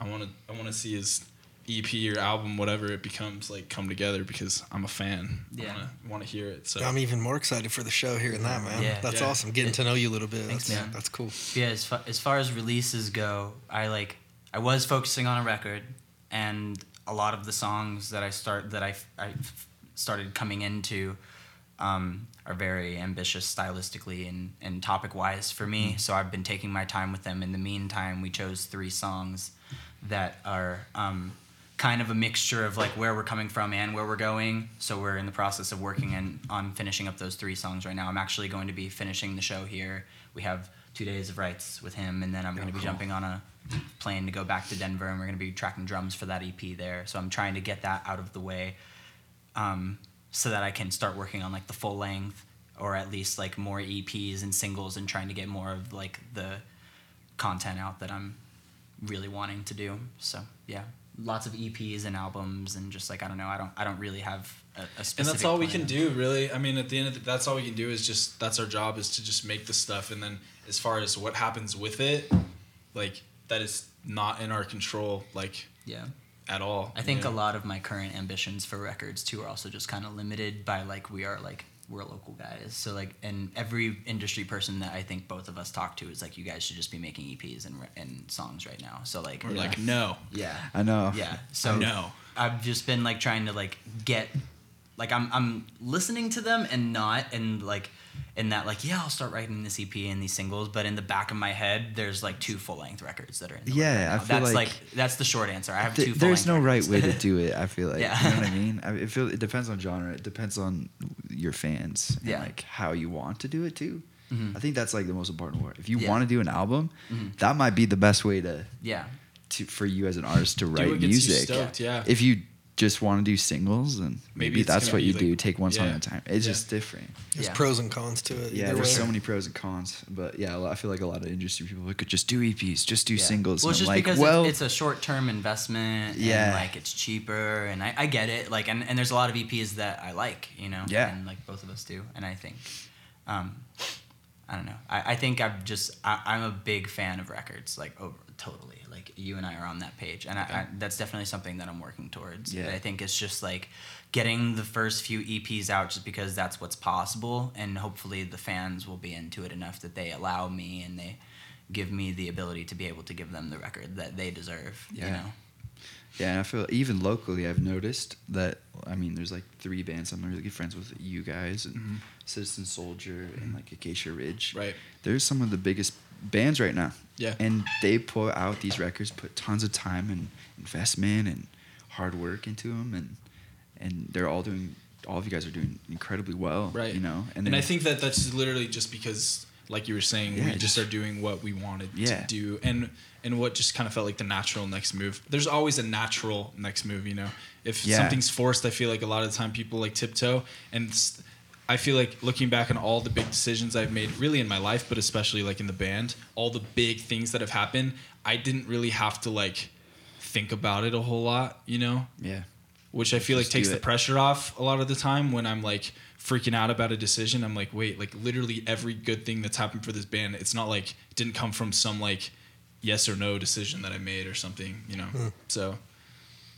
I want to, I want to see his E P or album, whatever it becomes, like, come together, because I'm a fan. Yeah. I want to hear it. So I'm even more excited for the show hearing that, man. Yeah. That's yeah. awesome. Getting it, to know you a little bit. Thanks, that's, man. That's cool. Yeah. As far, as far as releases go, I like, I was focusing on a record, and a lot of the songs that I start that I, I started coming into um, are very ambitious stylistically and, and topic-wise for me. Mm-hmm. So I've been taking my time with them. In the meantime, we chose three songs that are um, kind of a mixture of, like, where we're coming from and where we're going. So we're in the process of working and on finishing up those three songs right now. I'm actually going to be finishing the show here. We have two days of rights with him, and then I'm oh, going to be cool. jumping on a plane to go back to Denver, and we're going to be tracking drums for that E P there. So I'm trying to get that out of the way um, so that I can start working on, like, the full length, or at least, like, more E Ps and singles, and trying to get more of, like, the content out that I'm really wanting to do. So yeah, lots of E Ps and albums, and just, like, I don't know, I don't I don't really have a, a specific. And that's all plan. We can do, really. I mean, at the end of the, that's all we can do is just, that's our job, is to just make the stuff, and then as far as what happens with it, like, that is not in our control, like, yeah, at all. I think know? a lot of my current ambitions for records too are also just kind of limited by, like, we are like we're local guys, so, like, and every industry person that I think both of us talk to is like, you guys should just be making E Ps and and songs right now. So, like, we're yeah. like, no, yeah, I know, yeah. So no, I've just been, like, trying to, like, get, like, I'm I'm listening to them and not and like. In that, like, yeah, I'll start writing this E P and these singles, but in the back of my head, there's, like, two full-length records that are in the yeah, right I feel that's like, like... That's the short answer. I have th- two full-length There's no records. Right way to do it, I feel like. Yeah. You know what I mean? I mean, it, feel, it depends on genre. It depends on your fans and, yeah. like, how you want to do it, too. Mm-hmm. I think that's, like, the most important part. If you yeah. want to do an album, mm-hmm. that might be the best way to... Yeah. To, for you as an artist to write music. You stoked, yeah. If you... just want to do singles, and maybe, maybe that's what you like, do take one song yeah. at a time. It's yeah. just different. There's yeah. pros and cons to it. Yeah, there's so many pros and cons, but yeah, I feel like a lot of industry people could just do E Ps, just do yeah. singles. Well, and it's just like, because well, it's, it's a short-term investment, yeah. and, like, it's cheaper, and I, I get it. Like, and, and there's a lot of E Ps that I like, you know, yeah. and, like, both of us do, and I think, um, I don't know. I, I think I've just I, I'm a big fan of records, like, over totally. You and I are on that page, and I, I, that's definitely something that I'm working towards. Yeah. I think it's just, like, getting the first few E Ps out, just because that's what's possible, and hopefully the fans will be into it enough that they allow me and they give me the ability to be able to give them the record that they deserve. Yeah. You know? Yeah, and I feel even locally, I've noticed that. I mean, there's, like, three bands I'm really good friends with, you guys, and mm-hmm. Citizen Soldier, mm-hmm. and, like, Acacia Ridge. Right. They're some of the biggest bands right now. Yeah. And they pull out these records, put tons of time and investment and hard work into them, and and they're all doing. All of you guys are doing incredibly well. Right. You know. And, and I think that that's literally just because, like you were saying, yeah, we just, just are doing what we wanted yeah. to do, and. And what just kind of felt like the natural next move. There's always a natural next move, you know. If yeah. something's forced, I feel like a lot of the time people, like, tiptoe. And I feel like looking back on all the big decisions I've made, really in my life, but especially, like, in the band, all the big things that have happened, I didn't really have to, like, think about it a whole lot, you know. Yeah. Which I feel just like takes the pressure off a lot of the time when I'm, like, freaking out about a decision. I'm like, wait, like, literally every good thing that's happened for this band, it's not like it didn't come from some, like, yes or no decision that I made or something, you know? Mm. So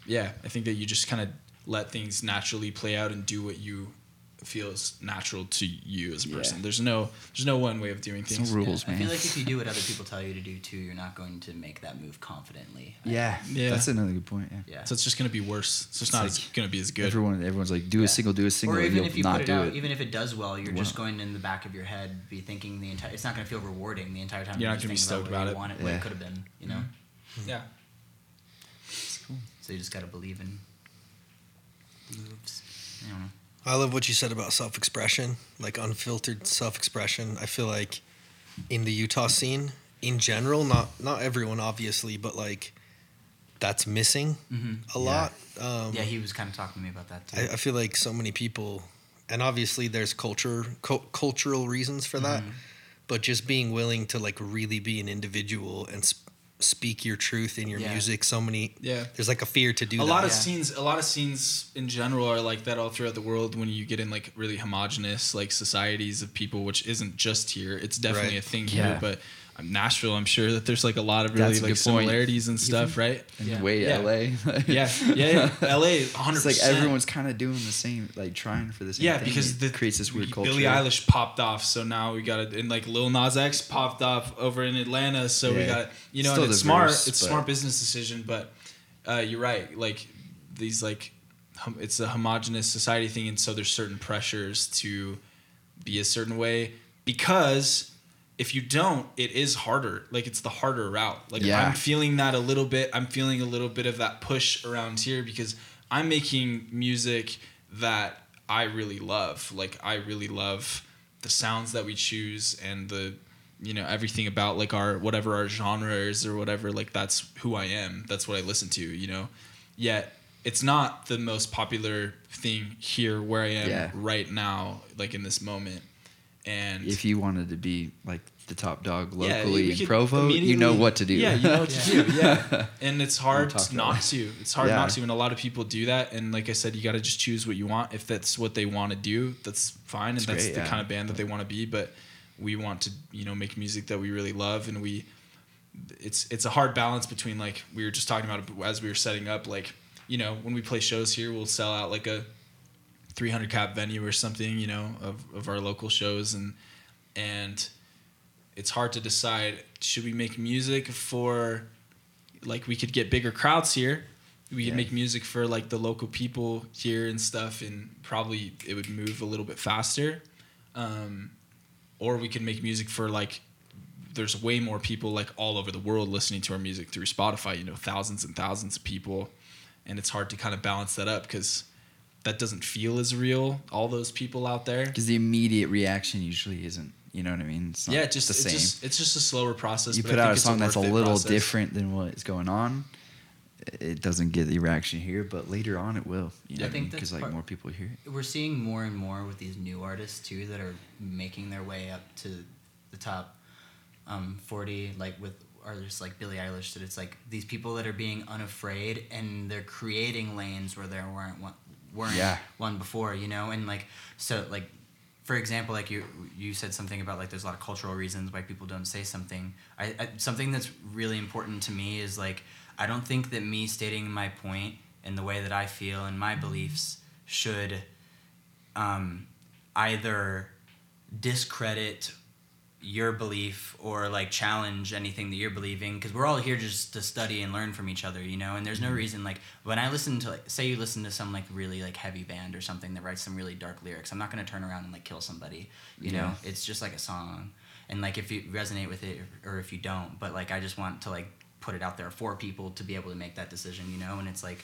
yeah, I think that you just kind of let things naturally play out and do what you feel is natural to you as a yeah. person. There's no, there's no one way of doing things. Some rules, yeah. man. I feel like if you do what other people tell you to do too, you're not going to make that move confidently. Yeah. yeah. That's another good point. Yeah. yeah. So it's just going to be worse. So it's, it's not like going to be as good. Everyone, everyone's like, do yeah. a single, do a single. Or even you'll if you not put it do out, it. even if it does well, you're wow. just going in the back of your head, be thinking the entire, it's not going to feel rewarding the entire time. You're not going to be stoked about, about it. Want it yeah. what it could have been, you know? Mm-hmm. Yeah. It's cool. So you just got to believe in moves. I don't know. I love what you said about self-expression, like unfiltered self-expression. I feel like in the Utah scene in general, not not everyone obviously, but like that's missing mm-hmm. a yeah. lot. Um, yeah, he was kind of talking to me about that too. I, I feel like so many people, and obviously there's culture co- cultural reasons for that, mm-hmm. but just being willing to like really be an individual and sp- speak your truth in your yeah. music. So many, yeah. there's like a fear to do a that. A lot of yeah. scenes, a lot of scenes in general are like that all throughout the world when you get in like really homogenous like societies of people, which isn't just here. It's definitely right. a thing yeah. here, but um, Nashville, I'm sure that there's like a lot of really like similarities point. and stuff, Even, right? And yeah. way yeah. L A. yeah. yeah, yeah, L A, one hundred percent. It's like everyone's kind of doing the same, like trying for the same yeah, thing. Yeah, because it creates this weird culture. Billie Eilish popped off, so now we got it. And like Lil Nas X popped off over in Atlanta, so yeah. we got, you know, Still and it's diverse, smart, it's a smart business decision, but uh, you're right. Like these, like, hum- it's a homogenous society thing, and so there's certain pressures to be a certain way because if you don't, it is harder. Like it's the harder route. Like yeah. I'm feeling that a little bit. I'm feeling a little bit of that push around here because I'm making music that I really love. Like I really love the sounds that we choose and the, you know, everything about like our, whatever our genre is or whatever, like that's who I am. That's what I listen to, you know, yet it's not the most popular thing here where I am yeah. right now, like in this moment. And if you wanted to be like the top dog locally yeah, in Provo, you know what to do. Yeah, you know what to do. Yeah, and it's hard not to. It's hard yeah. not to, and a lot of people do that. And like I said, you got to just choose what you want. If that's what they want to do, that's fine, and it's that's great, the yeah. kind of band that they want to be. But we want to, you know, make music that we really love, and we. It's it's a hard balance between like we were just talking about as we were setting up, like you know when we play shows here, we'll sell out like a three hundred cap venue or something, you know, of, of our local shows. And, and it's hard to decide, should we make music for like, we could get bigger crowds here. We yeah. could make music for like the local people here and stuff. And probably it would move a little bit faster. Um, or we could make music for like, there's way more people like all over the world listening to our music through Spotify, you know, thousands and thousands of people. And it's hard to kind of balance that up because that doesn't feel as real, all those people out there. Because the immediate reaction usually isn't, you know what I mean? It's not yeah, just, the same. It's just, it's just a slower process. You but put I out a song a that's a little process. different than what is going on. It doesn't get the reaction here, but later on it will. You know I think because I mean? like more people hear it. We're seeing more and more with these new artists too that are making their way up to the top um, forty, like with artists like Billie Eilish, that it's like these people that are being unafraid and they're creating lanes where there weren't one. weren't yeah. one before, you know? And like, so like, for example, like you you said something about like there's a lot of cultural reasons why people don't say something. I, I something that's really important to me is like, I don't think that me stating my point and the way that I feel and my beliefs should um, either discredit your belief or like challenge anything that you're believing, because we're all here just to study and learn from each other, you know. And there's no reason, like when I listen to, like, say you listen to some like really like heavy band or something that writes some really dark lyrics, I'm not going to turn around and like kill somebody, you yeah. know. It's just like a song, and like if you resonate with it or if you don't, but like I just want to like put it out there for people to be able to make that decision, you know. And it's like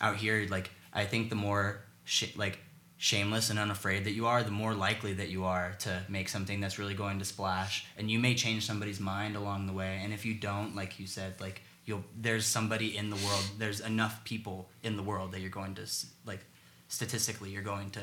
out here, like I think the more shit like shameless and unafraid that you are, the more likely that you are to make something that's really going to splash. And you may change somebody's mind along the way, and if you don't, like you said, like you'll there's somebody in the world, there's enough people in the world that you're going to, like statistically you're going to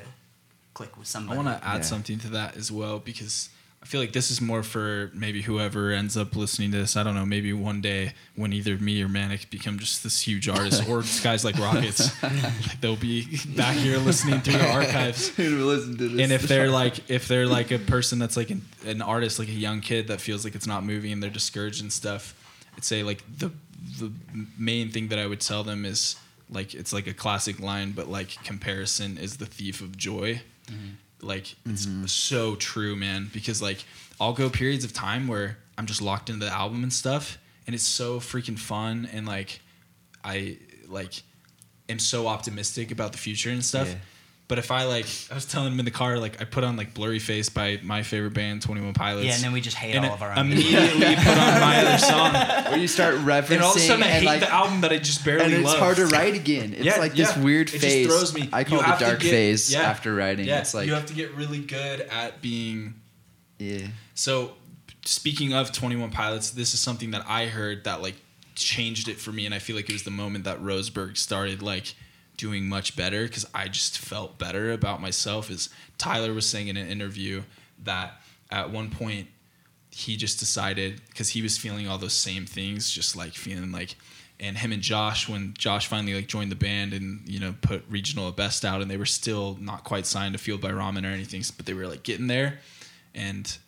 click with somebody. I want to add yeah. something to that as well, because I feel like this is more for maybe whoever ends up listening to this. I don't know, maybe one day when either me or Manic become just this huge artist or just guys like Rockets, like they'll be back here listening through the archives. Who listen to this? And if they're like, if they're like a person that's like an, an artist, like a young kid that feels like it's not moving and they're discouraged and stuff, I'd say like the, the main thing that I would tell them is like, it's like a classic line, but like comparison is the thief of joy. Mm-hmm. Like it's mm-hmm. so true, man, because like I'll go periods of time where I'm just locked into the album and stuff, and it's so freaking fun, and like I like am so optimistic about the future and stuff yeah. But if I, like, I was telling him in the car, like, I put on, like, Blurry Face by my favorite band, twenty-one Pilots. Yeah, and then we just hate all of our own immediately music. Put on my other song. Where you start referencing. And all of a sudden I hate like, the album that I just barely love. And it's loved. Hard to write again. It's yeah, like yeah. this weird it phase. It just throws me. I call you it the dark get, phase yeah, after writing. Yeah, it's like. You have to get really good at being. Yeah. So, speaking of twenty-one Pilots, this is something that I heard that, like, changed it for me. And I feel like it was the moment that Roseburg started, like, doing much better, because I just felt better about myself. Is Tyler was saying in an interview that at one point he just decided, because he was feeling all those same things, just like feeling like, and him and Josh, when Josh finally like joined the band and, you know, put Regional at Best out, and they were still not quite signed to Fueled by Ramen or anything, but they were like getting there, and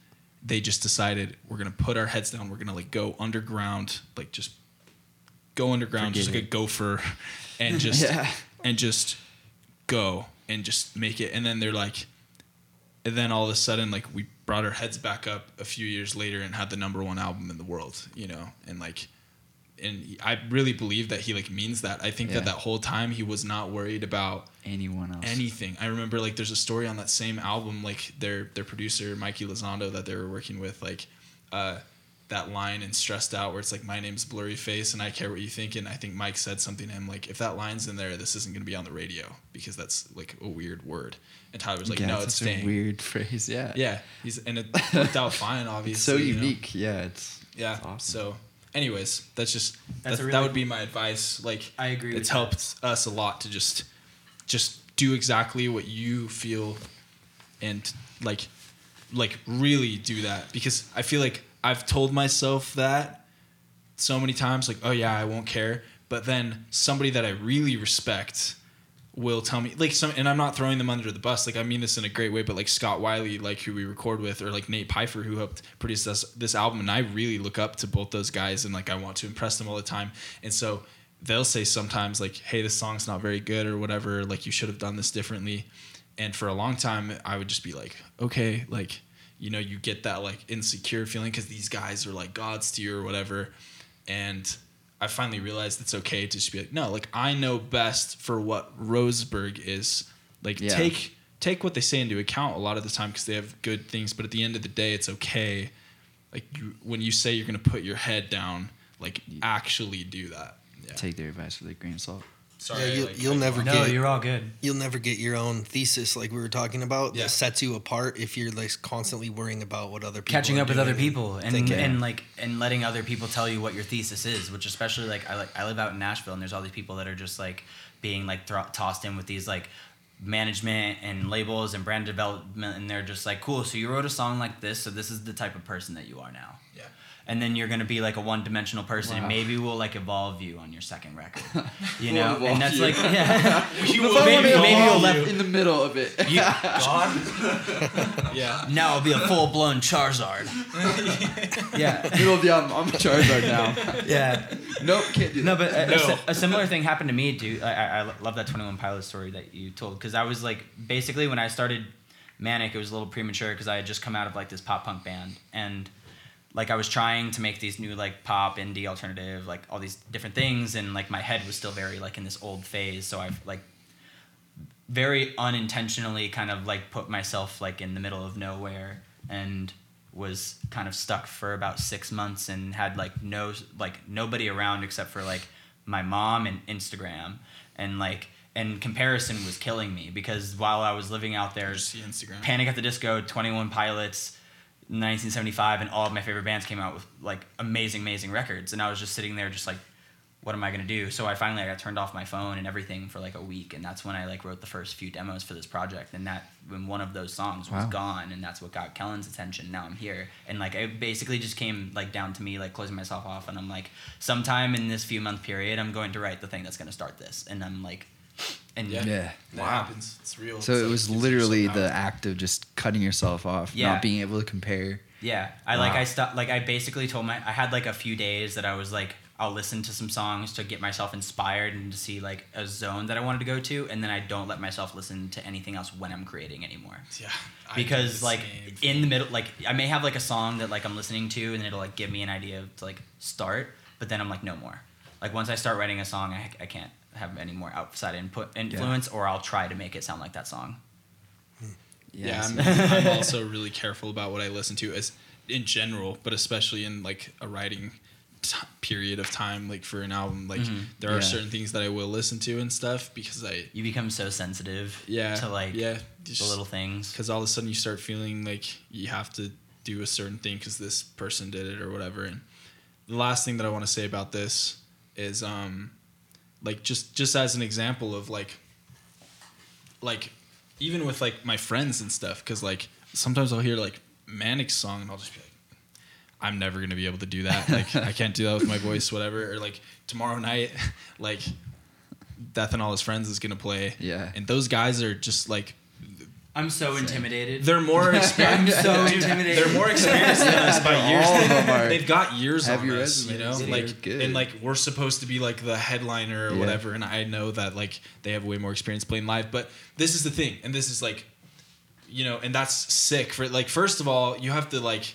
they just decided, we're going to put our heads down, we're going to like go underground, like just go underground, Forget just like it. a gopher, and just... yeah. And just go and just make it. And then they're like, and then all of a sudden, like, we brought our heads back up a few years later and had the number one album in the world, you know? And like, and I really believe that he like means that. I think yeah. that that whole time he was not worried about anyone else, anything. I remember like there's a story on that same album, like their, their producer, Mikey Lizondo, that they were working with, like, uh, that line in Stressed Out where it's like, my name's Blurry Face and I care what you think. And I think Mike said something to him like, if that line's in there, this isn't going to be on the radio because that's like a weird word. And Tyler was like, yeah, no, it's staying. A weird phrase. Yeah. Yeah. He's, and it worked out fine, obviously. It's so unique. You know? Yeah. It's, yeah. It's awesome. So anyways, that's just, that's that's, really that would be my advice. Like, I agree. It's helped that. us a lot to just, just do exactly what you feel and like, like really do that, because I feel like, I've told myself that so many times, like, oh yeah, I won't care. But then somebody that I really respect will tell me, like, some, and I'm not throwing them under the bus. Like, I mean this in a great way, but like Scott Wiley, like who we record with, or like Nate Pfeiffer, who helped produce this, this album. And I really look up to both those guys, and like, I want to impress them all the time. And so they'll say sometimes like, hey, this song's not very good or whatever. Like, you should have done this differently. And for a long time, I would just be like, okay, like, you know, you get that like insecure feeling because these guys are like gods to you or whatever. And I finally realized it's okay to just be like, no, like, I know best for what Roseburg is. Like, yeah. take take what they say into account a lot of the time because they have good things. But at the end of the day, it's okay. Like, you, when you say you're going to put your head down, like, yeah. actually do that. Yeah. Take their advice with a grain of salt. Sorry, yeah, you, like, you'll like, never no, get. No, you're all good. You'll never get your own thesis, like we were talking about, yeah. that sets you apart if you're like constantly worrying about what other people catching are up doing with other people, and and, and like and letting other people tell you what your thesis is. Which especially like I like I live out in Nashville, and there's all these people that are just like being like th- tossed in with these like management and labels and brand development, and they're just like, cool. So you wrote a song like this, so this is the type of person that you are now. Yeah. And then you're going to be like a one-dimensional person, wow. and maybe we'll like evolve you on your second record, you know? We'll and that's you. like, yeah. you will maybe you'll left in the middle of it. You, God? yeah. Now I'll be a full-blown Charizard. yeah. You will be. I'm, I'm Charizard now. yeah. Nope. Can't do that. No, but a, no. A, a similar thing happened to me, dude. I, I love that twenty-one Pilots story that you told, because I was like, basically when I started Manic, it was a little premature because I had just come out of like this pop punk band, and like I was trying to make these new like pop, indie, alternative, like all these different things, and like my head was still very like in this old phase. So I've like very unintentionally kind of like put myself like in the middle of nowhere, and was kind of stuck for about six months and had like no like nobody around except for like my mom and Instagram, and like and comparison was killing me, because while I was living out there, Instagram. Panic at the Disco, twenty-one Pilots. nineteen seventy-five, and all of my favorite bands came out with like amazing amazing records, and I was just sitting there just like, what am I gonna do? So I finally I got turned off my phone and everything for like a week, and that's when I like wrote the first few demos for this project, and that when one of those songs was wow. gone, and that's what got Kellen's attention. Now I'm here, and like it basically just came like down to me like closing myself off, and I'm like, sometime in this few month period I'm going to write the thing that's gonna start this, and I'm like And yeah, yeah. That wow. happens. It's real. So it's it was like, literally the act of just cutting yourself off, yeah. not being able to compare. Yeah, I wow. like I stopped. Like I basically told my I had like a few days that I was like, I'll listen to some songs to get myself inspired and to see like a zone that I wanted to go to, and then I don't let myself listen to anything else when I'm creating anymore. Yeah, I because like in the middle, like I may have like a song that like I'm listening to, and it'll like give me an idea to like start, but then I'm like, no more. Like once I start writing a song, I I can't. have any more outside input influence, yeah. or I'll try to make it sound like that song. Yes. Yeah, I'm, I'm also really careful about what I listen to as in general, but especially in like a writing t- period of time, like for an album, like mm-hmm. there are yeah. certain things that I will listen to and stuff because I you become so sensitive yeah, to like yeah, just, the little things because all of a sudden you start feeling like you have to do a certain thing because this person did it or whatever. And the last thing that I want to say about this is um like just just as an example of like like. Even with, like, my friends and stuff, because, like, sometimes I'll hear, like, Manic's song, and I'll just be like, I'm never going to be able to do that. Like, I can't do that with my voice, whatever. Or, like, tomorrow night, like, Death and All His Friends is going to play. Yeah. And those guys are just, like... I'm so intimidated. They're more experienced. I'm so intimidated. They're more experienced than us by years. All of them are, they've got years on us, you know? Like, good. And, like, we're supposed to be, like, the headliner or yeah. whatever, and I know that, like, they have way more experience playing live, but this is the thing, and this is, like, you know, and that's sick. For Like, first of all, you have to, like,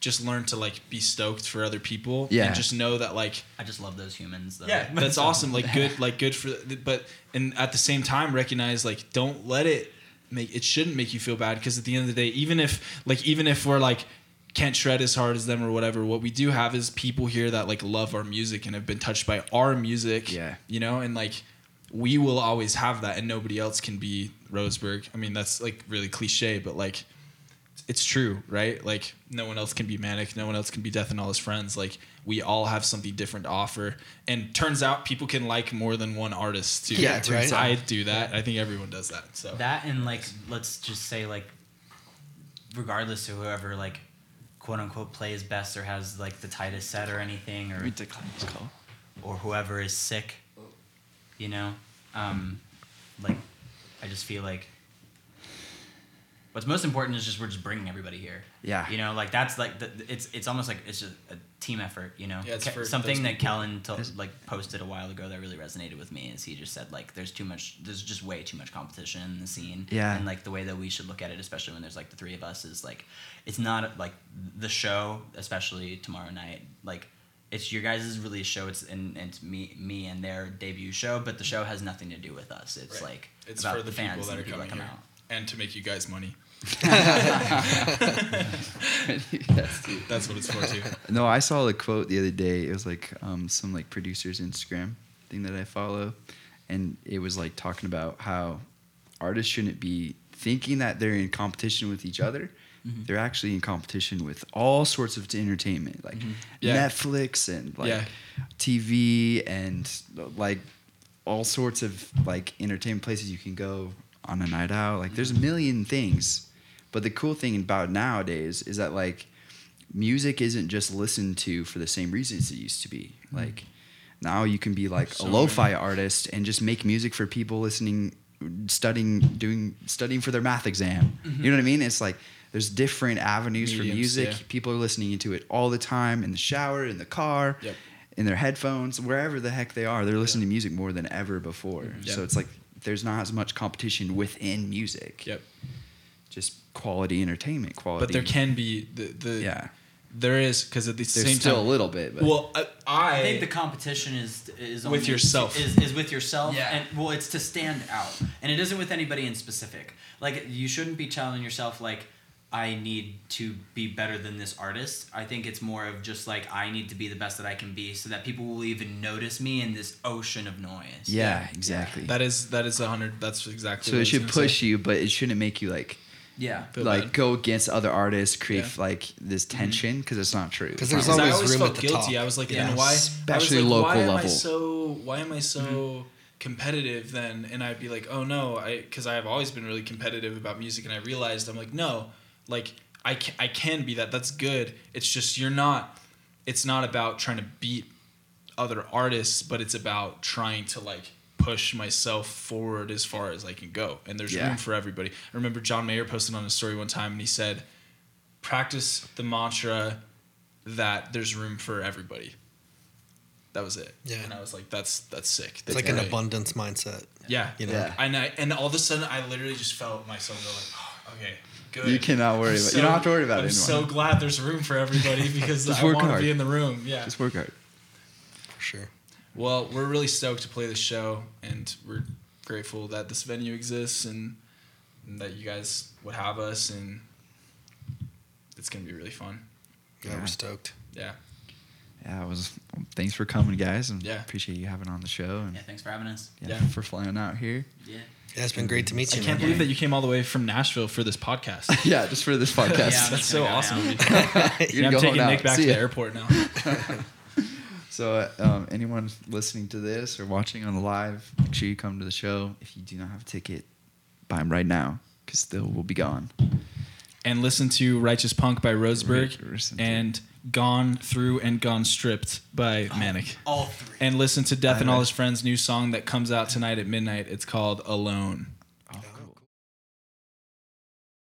just learn to, like, be stoked for other people. Yeah. And just know that, like... I just love those humans, though. Yeah, that's awesome. Like, good, like, good for... But, and at the same time, recognize, like, don't let it... Make, it shouldn't make you feel bad because at the end of the day, even if like even if we're like can't shred as hard as them or whatever, what we do have is people here that like love our music and have been touched by our music. Yeah, you know, and like we will always have that, and nobody else can be Roseburg. I mean, that's like really cliche, but like it's true, right? Like no one else can be Manic, no one else can be Death and All His Friends. Like we all have something different to offer, and turns out people can like more than one artist too. Yeah, right? I do that. I think everyone does that. So that and like let's just say like regardless of whoever like quote unquote plays best or has like the tightest set or anything or or whoever is sick, you know, um, like I just feel like. What's most important is just we're just bringing everybody here. Yeah. You know, like that's like the, it's it's almost like it's just a team effort. You know, yeah, it's Ke- for something that Kellen t- like posted a while ago that really resonated with me is he just said like there's too much, there's just way too much competition in the scene. Yeah. And like the way that we should look at it, especially when there's like the three of us, is like it's not like the show, especially tomorrow night, like. It's your guys' release show. It's and it's me, me and their debut show, but the show has nothing to do with us. It's right. Like it's about for the, the fans that and the people that come here. Out. And to make you guys money. That's what it's for, too. No, I saw a quote the other day. It was like um, some like producer's Instagram thing that I follow. And it was like talking about how artists shouldn't be thinking that they're in competition with each other. Mm-hmm. They're actually in competition with all sorts of entertainment, like mm-hmm. yeah. Netflix and like yeah. T V and like all sorts of like entertainment places you can go. On a night out, like there's a million things, but the cool thing about nowadays is that like music isn't just listened to for the same reasons it used to be. Like now you can be like so a lo-fi many. Artist and just make music for people listening, studying, doing studying for their math exam. Mm-hmm. You know what I mean? It's like there's different avenues Mediums, for music. Yeah. People are listening to it all the time in the shower, in the car, yep. in their headphones, wherever the heck they are. They're listening yeah. to music more than ever before. Mm-hmm. So yep. it's like. There's not as much competition within music. Yep. Just quality entertainment, quality. But there can be the, the yeah. There is because at the There's same still time, a little bit. But. Well, I, I I think the competition is is only, with yourself is, is with yourself. Yeah. And well, it's to stand out, and it isn't with anybody in specific. Like you shouldn't be telling yourself like. I need to be better than this artist. I think it's more of just like I need to be the best that I can be so that people will even notice me in this ocean of noise. Yeah, yeah. exactly. That is that is a hundred that's exactly So what it should push say. You, but it shouldn't make you like yeah, like bad. Go against other artists, create yeah. like this tension because mm-hmm. it's not true. Because there's Cause always I always room felt at the guilty. Top. I was like, yeah. then why especially like, local why level. Am I so why am I so mm-hmm. competitive then? And I'd be like, "Oh no, I cuz I've always been really competitive about music and I realized I'm like, "No, Like I can, I can be that. That's good. It's just you're not. It's not about trying to beat other artists, but it's about trying to like push myself forward as far as I can go. And there's yeah. room for everybody. I remember John Mayer posted on a story one time, and he said, "Practice the mantra that there's room for everybody." That was it. Yeah. And I was like, that's that's sick. That's it's like great. An abundance mindset. Yeah. You know. Yeah. And I and all of a sudden I literally just felt myself go like, oh, okay. Good. You cannot worry. About, so, you don't have to worry about I'm it. I'm so glad there's room for everybody because I want to be in the room. Yeah, just work hard. For sure. Well, we're really stoked to play this show, and we're grateful that this venue exists and, and that you guys would have us, and it's going to be really fun. Yeah, yeah, we're stoked. Yeah. Yeah, it was. Thanks for coming, guys, and yeah. appreciate you having on the show. And yeah, thanks for having us. Yeah, yeah. for flying out here. Yeah. Yeah, it's been great to meet you. I can't believe that you came all the way from Nashville for this podcast. Yeah, just for this podcast. Yeah, that's so awesome. Yeah, I'm taking Nick back to the airport now. So uh, um, anyone listening to this or watching on the live, make sure you come to the show. If you do not have a ticket, buy them right now because they will be gone. And listen to Righteous Punk by Roseburg and Gone Through and Gone Stripped by oh, Manic. All three. And listen to Death and All His Friends' new song that comes out tonight at midnight. It's called Alone.